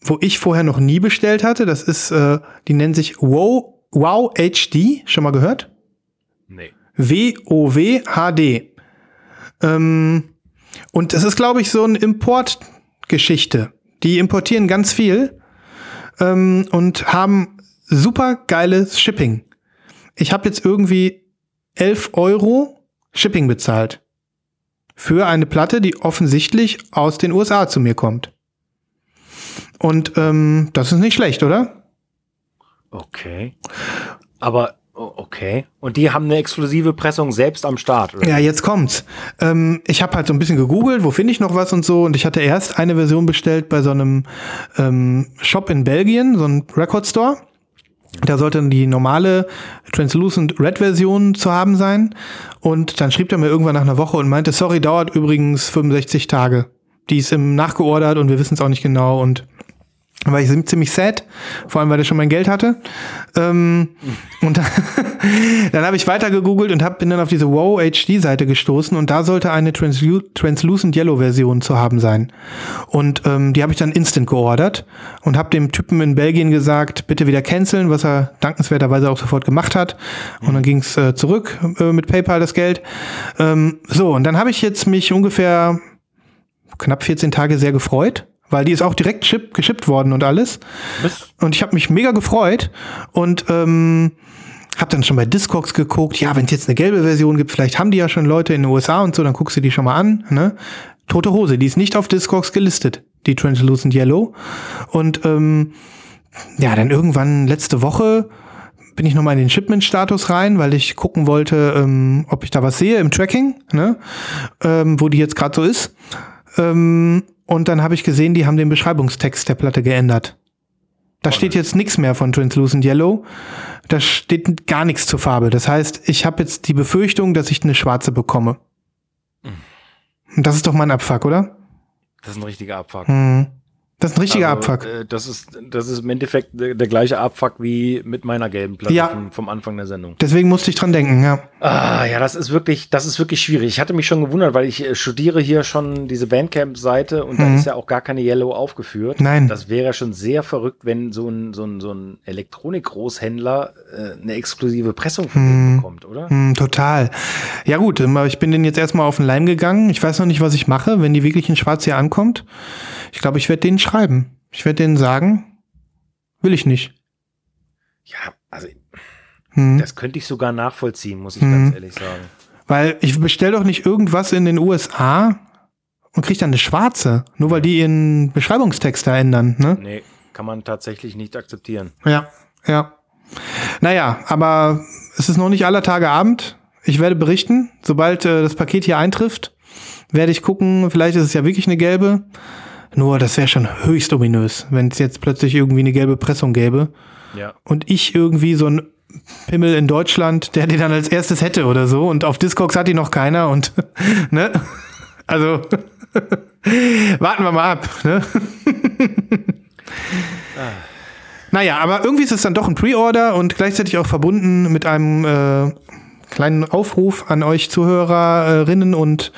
wo ich vorher noch nie bestellt hatte. Das ist, die nennen sich Wow HD. Schon mal gehört? Nee. WOW HD. Und das ist, glaube ich, so eine Importgeschichte. Die importieren ganz viel und haben super geiles Shipping. Ich habe jetzt irgendwie 11 Euro Shipping bezahlt. Für eine Platte, die offensichtlich aus den USA zu mir kommt. Und das ist nicht schlecht, oder? Okay. Aber, okay. Und die haben eine exklusive Pressung selbst am Start, oder? Ja, jetzt kommt's. Ich habe halt so ein bisschen gegoogelt, wo finde ich noch was und so. Und ich hatte erst eine Version bestellt bei so einem Shop in Belgien, so einem Record Store. Da sollte die normale Translucent Red Version zu haben sein. Und dann schrieb er mir irgendwann nach einer Woche und meinte, sorry, dauert übrigens 65 Tage. Die ist im nachgeordert und wir wissen es auch nicht genau. Und da war ich ziemlich sad, vor allem, weil der schon mein Geld hatte. Und dann habe ich weiter gegoogelt und bin dann auf diese Wow HD-Seite gestoßen und da sollte eine Translucent Yellow-Version zu haben sein. Und die habe ich dann instant geordert und habe dem Typen in Belgien gesagt, bitte wieder canceln, was er dankenswerterweise auch sofort gemacht hat. Und dann ging es zurück mit PayPal, das Geld. So, und dann habe ich jetzt mich ungefähr knapp 14 Tage sehr gefreut, weil die ist auch direkt geschippt worden und alles. Was? Und ich habe mich mega gefreut und habe dann schon bei Discogs geguckt, ja, wenn es jetzt eine gelbe Version gibt, vielleicht haben die ja schon Leute in den USA und so, dann guckst du die schon mal an. Ne? Tote Hose, die ist nicht auf Discogs gelistet, die Translucent Yellow. Und dann irgendwann letzte Woche bin ich nochmal in den Shipment-Status rein, weil ich gucken wollte, ob ich da was sehe im Tracking, ne? Wo die jetzt gerade so ist. Und dann habe ich gesehen, die haben den Beschreibungstext der Platte geändert. Da steht jetzt nichts mehr von Translucent Yellow. Da steht gar nichts zur Farbe. Das heißt, ich habe jetzt die Befürchtung, dass ich eine schwarze bekomme. Und das ist doch mal ein Abfuck, oder? Das ist ein richtiger Abfuck. Das ist ein richtiger Abfuck. Das ist im Endeffekt der gleiche Abfuck wie mit meiner gelben Platte vom Anfang der Sendung. Deswegen musste ich dran denken, ja. Das ist wirklich schwierig. Ich hatte mich schon gewundert, weil ich studiere hier schon diese Bandcamp-Seite und da ist ja auch gar keine Yellow aufgeführt. Nein. Das wäre schon sehr verrückt, wenn so ein Elektronik-Großhändler eine exklusive Pressung von denen bekommt, oder? Total. Ja gut, ich bin denen jetzt erstmal auf den Leim gegangen. Ich weiß noch nicht, was ich mache, wenn die wirklich in Schwarz hier ankommt. Ich glaube, ich werde denen schreiben. Ich werde denen sagen, will ich nicht. Ja, also das könnte ich sogar nachvollziehen, muss ich ganz ehrlich sagen. Weil ich bestelle doch nicht irgendwas in den USA und kriege dann eine schwarze, nur weil die ihren Beschreibungstext da ändern. Ne? Nee, kann man tatsächlich nicht akzeptieren. Ja. Naja, aber es ist noch nicht aller Tage Abend. Ich werde berichten, sobald das Paket hier eintrifft, werde ich gucken, vielleicht ist es ja wirklich eine gelbe. Nur, das wäre schon höchst ominös, wenn es jetzt plötzlich irgendwie eine gelbe Pressung gäbe. Ja. Und ich irgendwie so ein Pimmel in Deutschland, der die dann als erstes hätte oder so. Und auf Discogs hat die noch keiner und, ne? Also, warten wir mal ab, ne? Naja, aber irgendwie ist es dann doch ein Pre-Order und gleichzeitig auch verbunden mit einem kleinen Aufruf an euch Zuhörerinnen und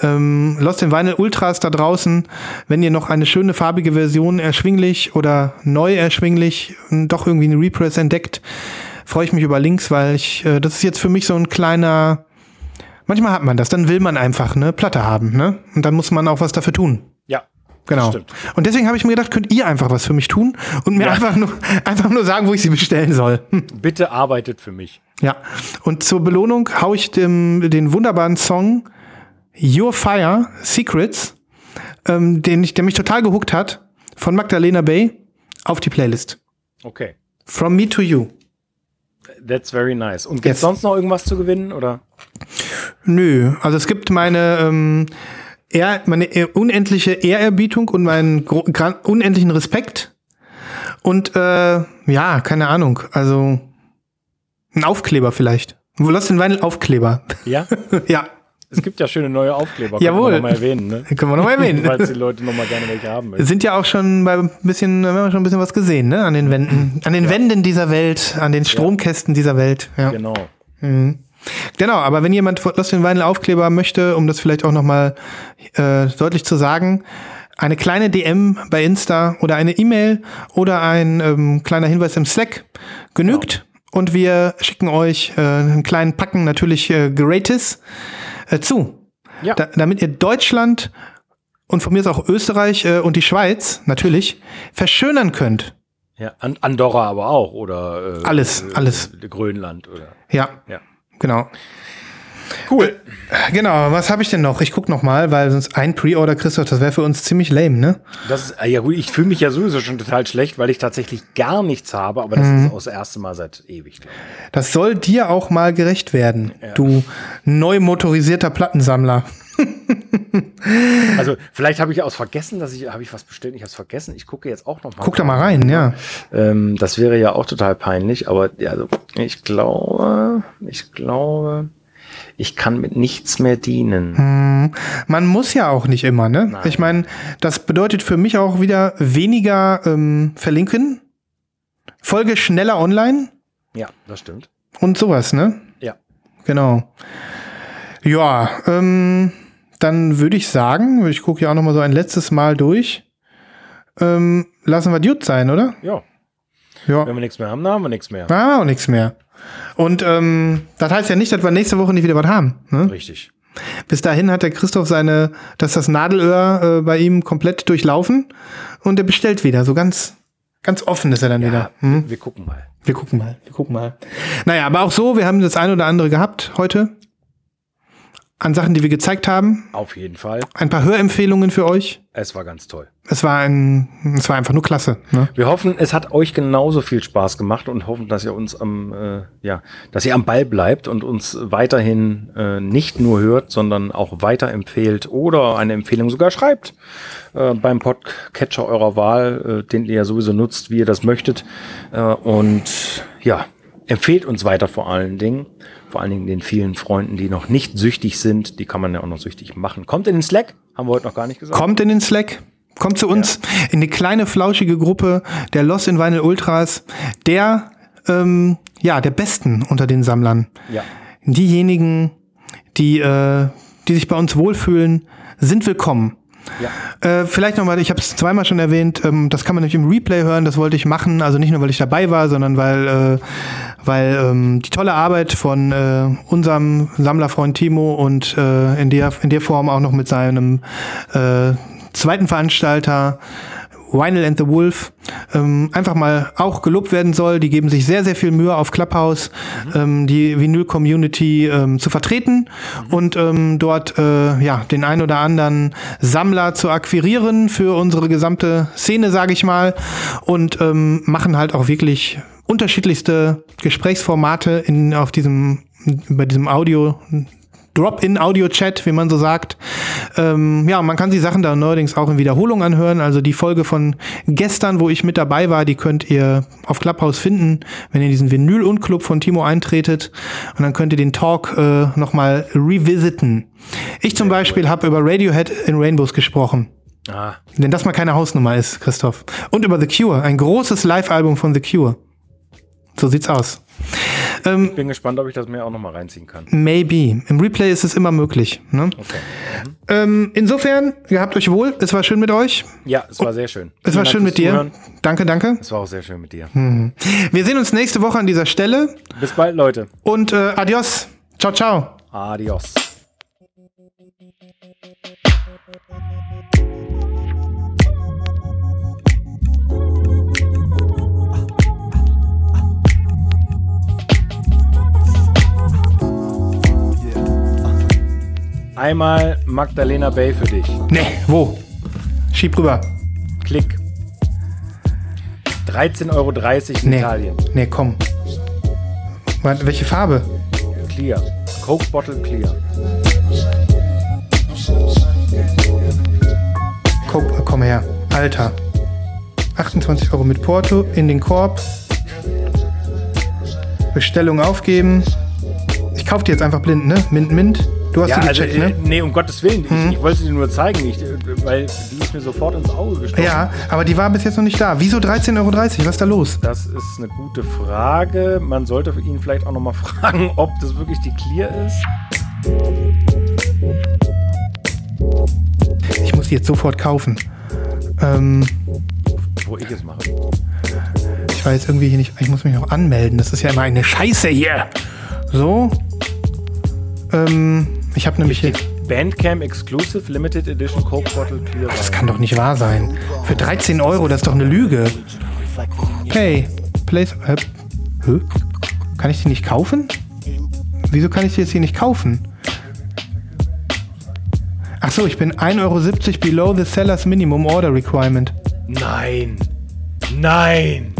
Lost in Vinyl Ultras da draußen, wenn ihr noch eine schöne farbige Version erschwinglich oder neu erschwinglich, doch irgendwie eine Repress entdeckt, freue ich mich über Links, weil ich das ist jetzt für mich so ein kleiner, manchmal hat man das, dann will man einfach eine Platte haben, ne? Und dann muss man auch was dafür tun. Ja. Genau. Stimmt. Und deswegen habe ich mir gedacht, könnt ihr einfach was für mich tun und mir einfach nur sagen, wo ich sie bestellen soll. Bitte arbeitet für mich. Ja. Und zur Belohnung haue ich den wunderbaren Song Your Fire Secrets, der mich total gehuckt hat, von Magdalena Bay, auf die Playlist. Okay. From me to you. That's very nice. Und gibt's sonst noch irgendwas zu gewinnen, oder? Nö. Also es gibt meine unendliche Ehrerbietung und meinen unendlichen Respekt und ja, keine Ahnung, also ein Aufkleber vielleicht. Wo lässt den Vinyl Aufkleber? Ja? Ja. Es gibt ja schöne neue Aufkleber, Jawohl. Können wir nochmal erwähnen. Ne? Können wir nochmal erwähnen. Falls die Leute nochmal gerne welche haben möchten. Sind ja auch schon haben wir schon ein bisschen was gesehen, ne? An den Wänden. An den Wänden dieser Welt, an den Stromkästen dieser Welt. Ja. Genau. Mhm. Genau, aber wenn jemand Lost in Vinyl Aufkleber möchte, um das vielleicht auch nochmal deutlich zu sagen, eine kleine DM bei Insta oder eine E-Mail oder ein kleiner Hinweis im Slack genügt. Genau. Und wir schicken euch einen kleinen Packen natürlich gratis zu. Ja. Damit ihr Deutschland und von mir ist auch Österreich und die Schweiz natürlich verschönern könnt. Ja, Andorra aber auch oder alles. Grönland oder. Ja. Genau. Cool. Genau, was habe ich denn noch? Ich gucke nochmal, weil sonst ein Pre-Order, Christoph, das wäre für uns ziemlich lame, ne? Das ist, ja gut, ich fühle mich ja sowieso schon total schlecht, weil ich tatsächlich gar nichts habe, aber das ist auch das erste Mal seit ewig. Das soll dir auch mal gerecht werden, du neu motorisierter Plattensammler. Also, vielleicht habe ich aus vergessen, habe ich was bestellt, ich habe es vergessen. Ich gucke jetzt auch nochmal. Guck da mal rein, ja. Das wäre ja auch total peinlich, aber ja, also, ich glaube, ich kann mit nichts mehr dienen. Man muss ja auch nicht immer, ne? Nein. Ich meine, das bedeutet für mich auch wieder weniger verlinken, Folge schneller online. Ja, das stimmt. Und sowas, ne? Ja. Genau. Ja, dann würde ich sagen, ich gucke ja auch noch mal so ein letztes Mal durch. Lassen wir gut sein, oder? Ja. Wenn wir nichts mehr haben, dann haben wir nichts mehr. Ah, auch nichts mehr. Und das heißt ja nicht, dass wir nächste Woche nicht wieder was haben. Ne? Richtig. Bis dahin hat der Christoph das Nadelöhr bei ihm komplett durchlaufen und er bestellt wieder. So ganz offen ist er dann wieder. Wir gucken mal. Naja, aber auch so, wir haben das ein oder andere gehabt heute. An Sachen, die wir gezeigt haben. Auf jeden Fall. Ein paar Hörempfehlungen für euch. Es war ganz toll. Es war einfach nur klasse. Ne? Wir hoffen, es hat euch genauso viel Spaß gemacht und hoffen, dass ihr dass ihr am Ball bleibt und uns weiterhin nicht nur hört, sondern auch weiterempfehlt oder eine Empfehlung sogar schreibt beim Podcatcher eurer Wahl, den ihr ja sowieso nutzt, wie ihr das möchtet. Und ja, empfehlt uns weiter vor allen Dingen. Vor allen Dingen den vielen Freunden, die noch nicht süchtig sind. Die kann man ja auch noch süchtig machen. Kommt in den Slack, haben wir heute noch gar nicht gesagt. Kommt in den Slack, kommt zu uns in die kleine, flauschige Gruppe der Lost in Vinyl Ultras, der Besten unter den Sammlern. Ja. Diejenigen, die sich bei uns wohlfühlen, sind willkommen. Ja. Vielleicht nochmal, ich habe es zweimal schon erwähnt, das kann man nämlich im Replay hören, das wollte ich machen, also nicht nur, weil ich dabei war, sondern weil die tolle Arbeit von unserem Sammlerfreund Timo und in der Form auch noch mit seinem zweiten Veranstalter Vinyl and the Wolf einfach mal auch gelobt werden soll. Die geben sich sehr, sehr viel Mühe auf Clubhouse, die Vinyl-Community zu vertreten und dort den ein oder anderen Sammler zu akquirieren für unsere gesamte Szene, sage ich mal, und machen halt auch wirklich unterschiedlichste Gesprächsformate auf diesem bei diesem Audio, Drop-in-Audio-Chat, wie man so sagt. Ja, man kann die Sachen da neuerdings auch in Wiederholung anhören. Also die Folge von gestern, wo ich mit dabei war, die könnt ihr auf Clubhouse finden, wenn ihr diesen Vinyl-Unclub von Timo eintretet. Und dann könnt ihr den Talk nochmal revisiten. Ich zum Beispiel habe über Radiohead in Rainbows gesprochen. Ah. Denn das mal keine Hausnummer ist, Christoph. Und über The Cure, ein großes Live-Album von The Cure. So sieht's aus. Ich bin gespannt, ob ich das mir auch nochmal reinziehen kann. Maybe. Im Replay ist es immer möglich. Ne? Okay. Mhm. Insofern, gehabt euch wohl. Es war schön mit euch. Ja, es war sehr schön. Es war schön mit dir. Zuhören. Danke, danke. Es war auch sehr schön mit dir. Mhm. Wir sehen uns nächste Woche an dieser Stelle. Bis bald, Leute. Und adios. Ciao, ciao. Adios. Einmal Magdalena Bay für dich. Ne, wo? Schieb rüber. Klick. 13,30 € in Italien. Ne, komm. Welche Farbe? Clear. Coke Bottle Clear. Coke, komm her. Alter. 28 € mit Porto in den Korb. Bestellung aufgeben. Ich kauf dir jetzt einfach blind, ne? Mint, mint. Du hast ja, die gecheckt, also, ne? Nee, um Gottes Willen. Ich wollte sie dir nur zeigen, weil die ist mir sofort ins Auge gestochen. Ja, aber die war bis jetzt noch nicht da. Wieso 13,30 €? Was ist da los? Das ist eine gute Frage. Man sollte ihn vielleicht auch nochmal fragen, ob das wirklich die Clear ist. Ich muss die jetzt sofort kaufen. Wo ich es mache. Ich weiß irgendwie hier nicht. Ich muss mich noch anmelden. Das ist ja immer eine Scheiße hier. So. Ich habe nämlich hier Bandcamp Exclusive Limited Edition Coke Bottle Clear. Das kann doch nicht wahr sein. Für 13 €, das ist doch eine Lüge. Hey, Place. Kann ich die nicht kaufen? Wieso kann ich die jetzt hier nicht kaufen? Achso, ich bin 1,70 € below the seller's minimum order requirement. Nein.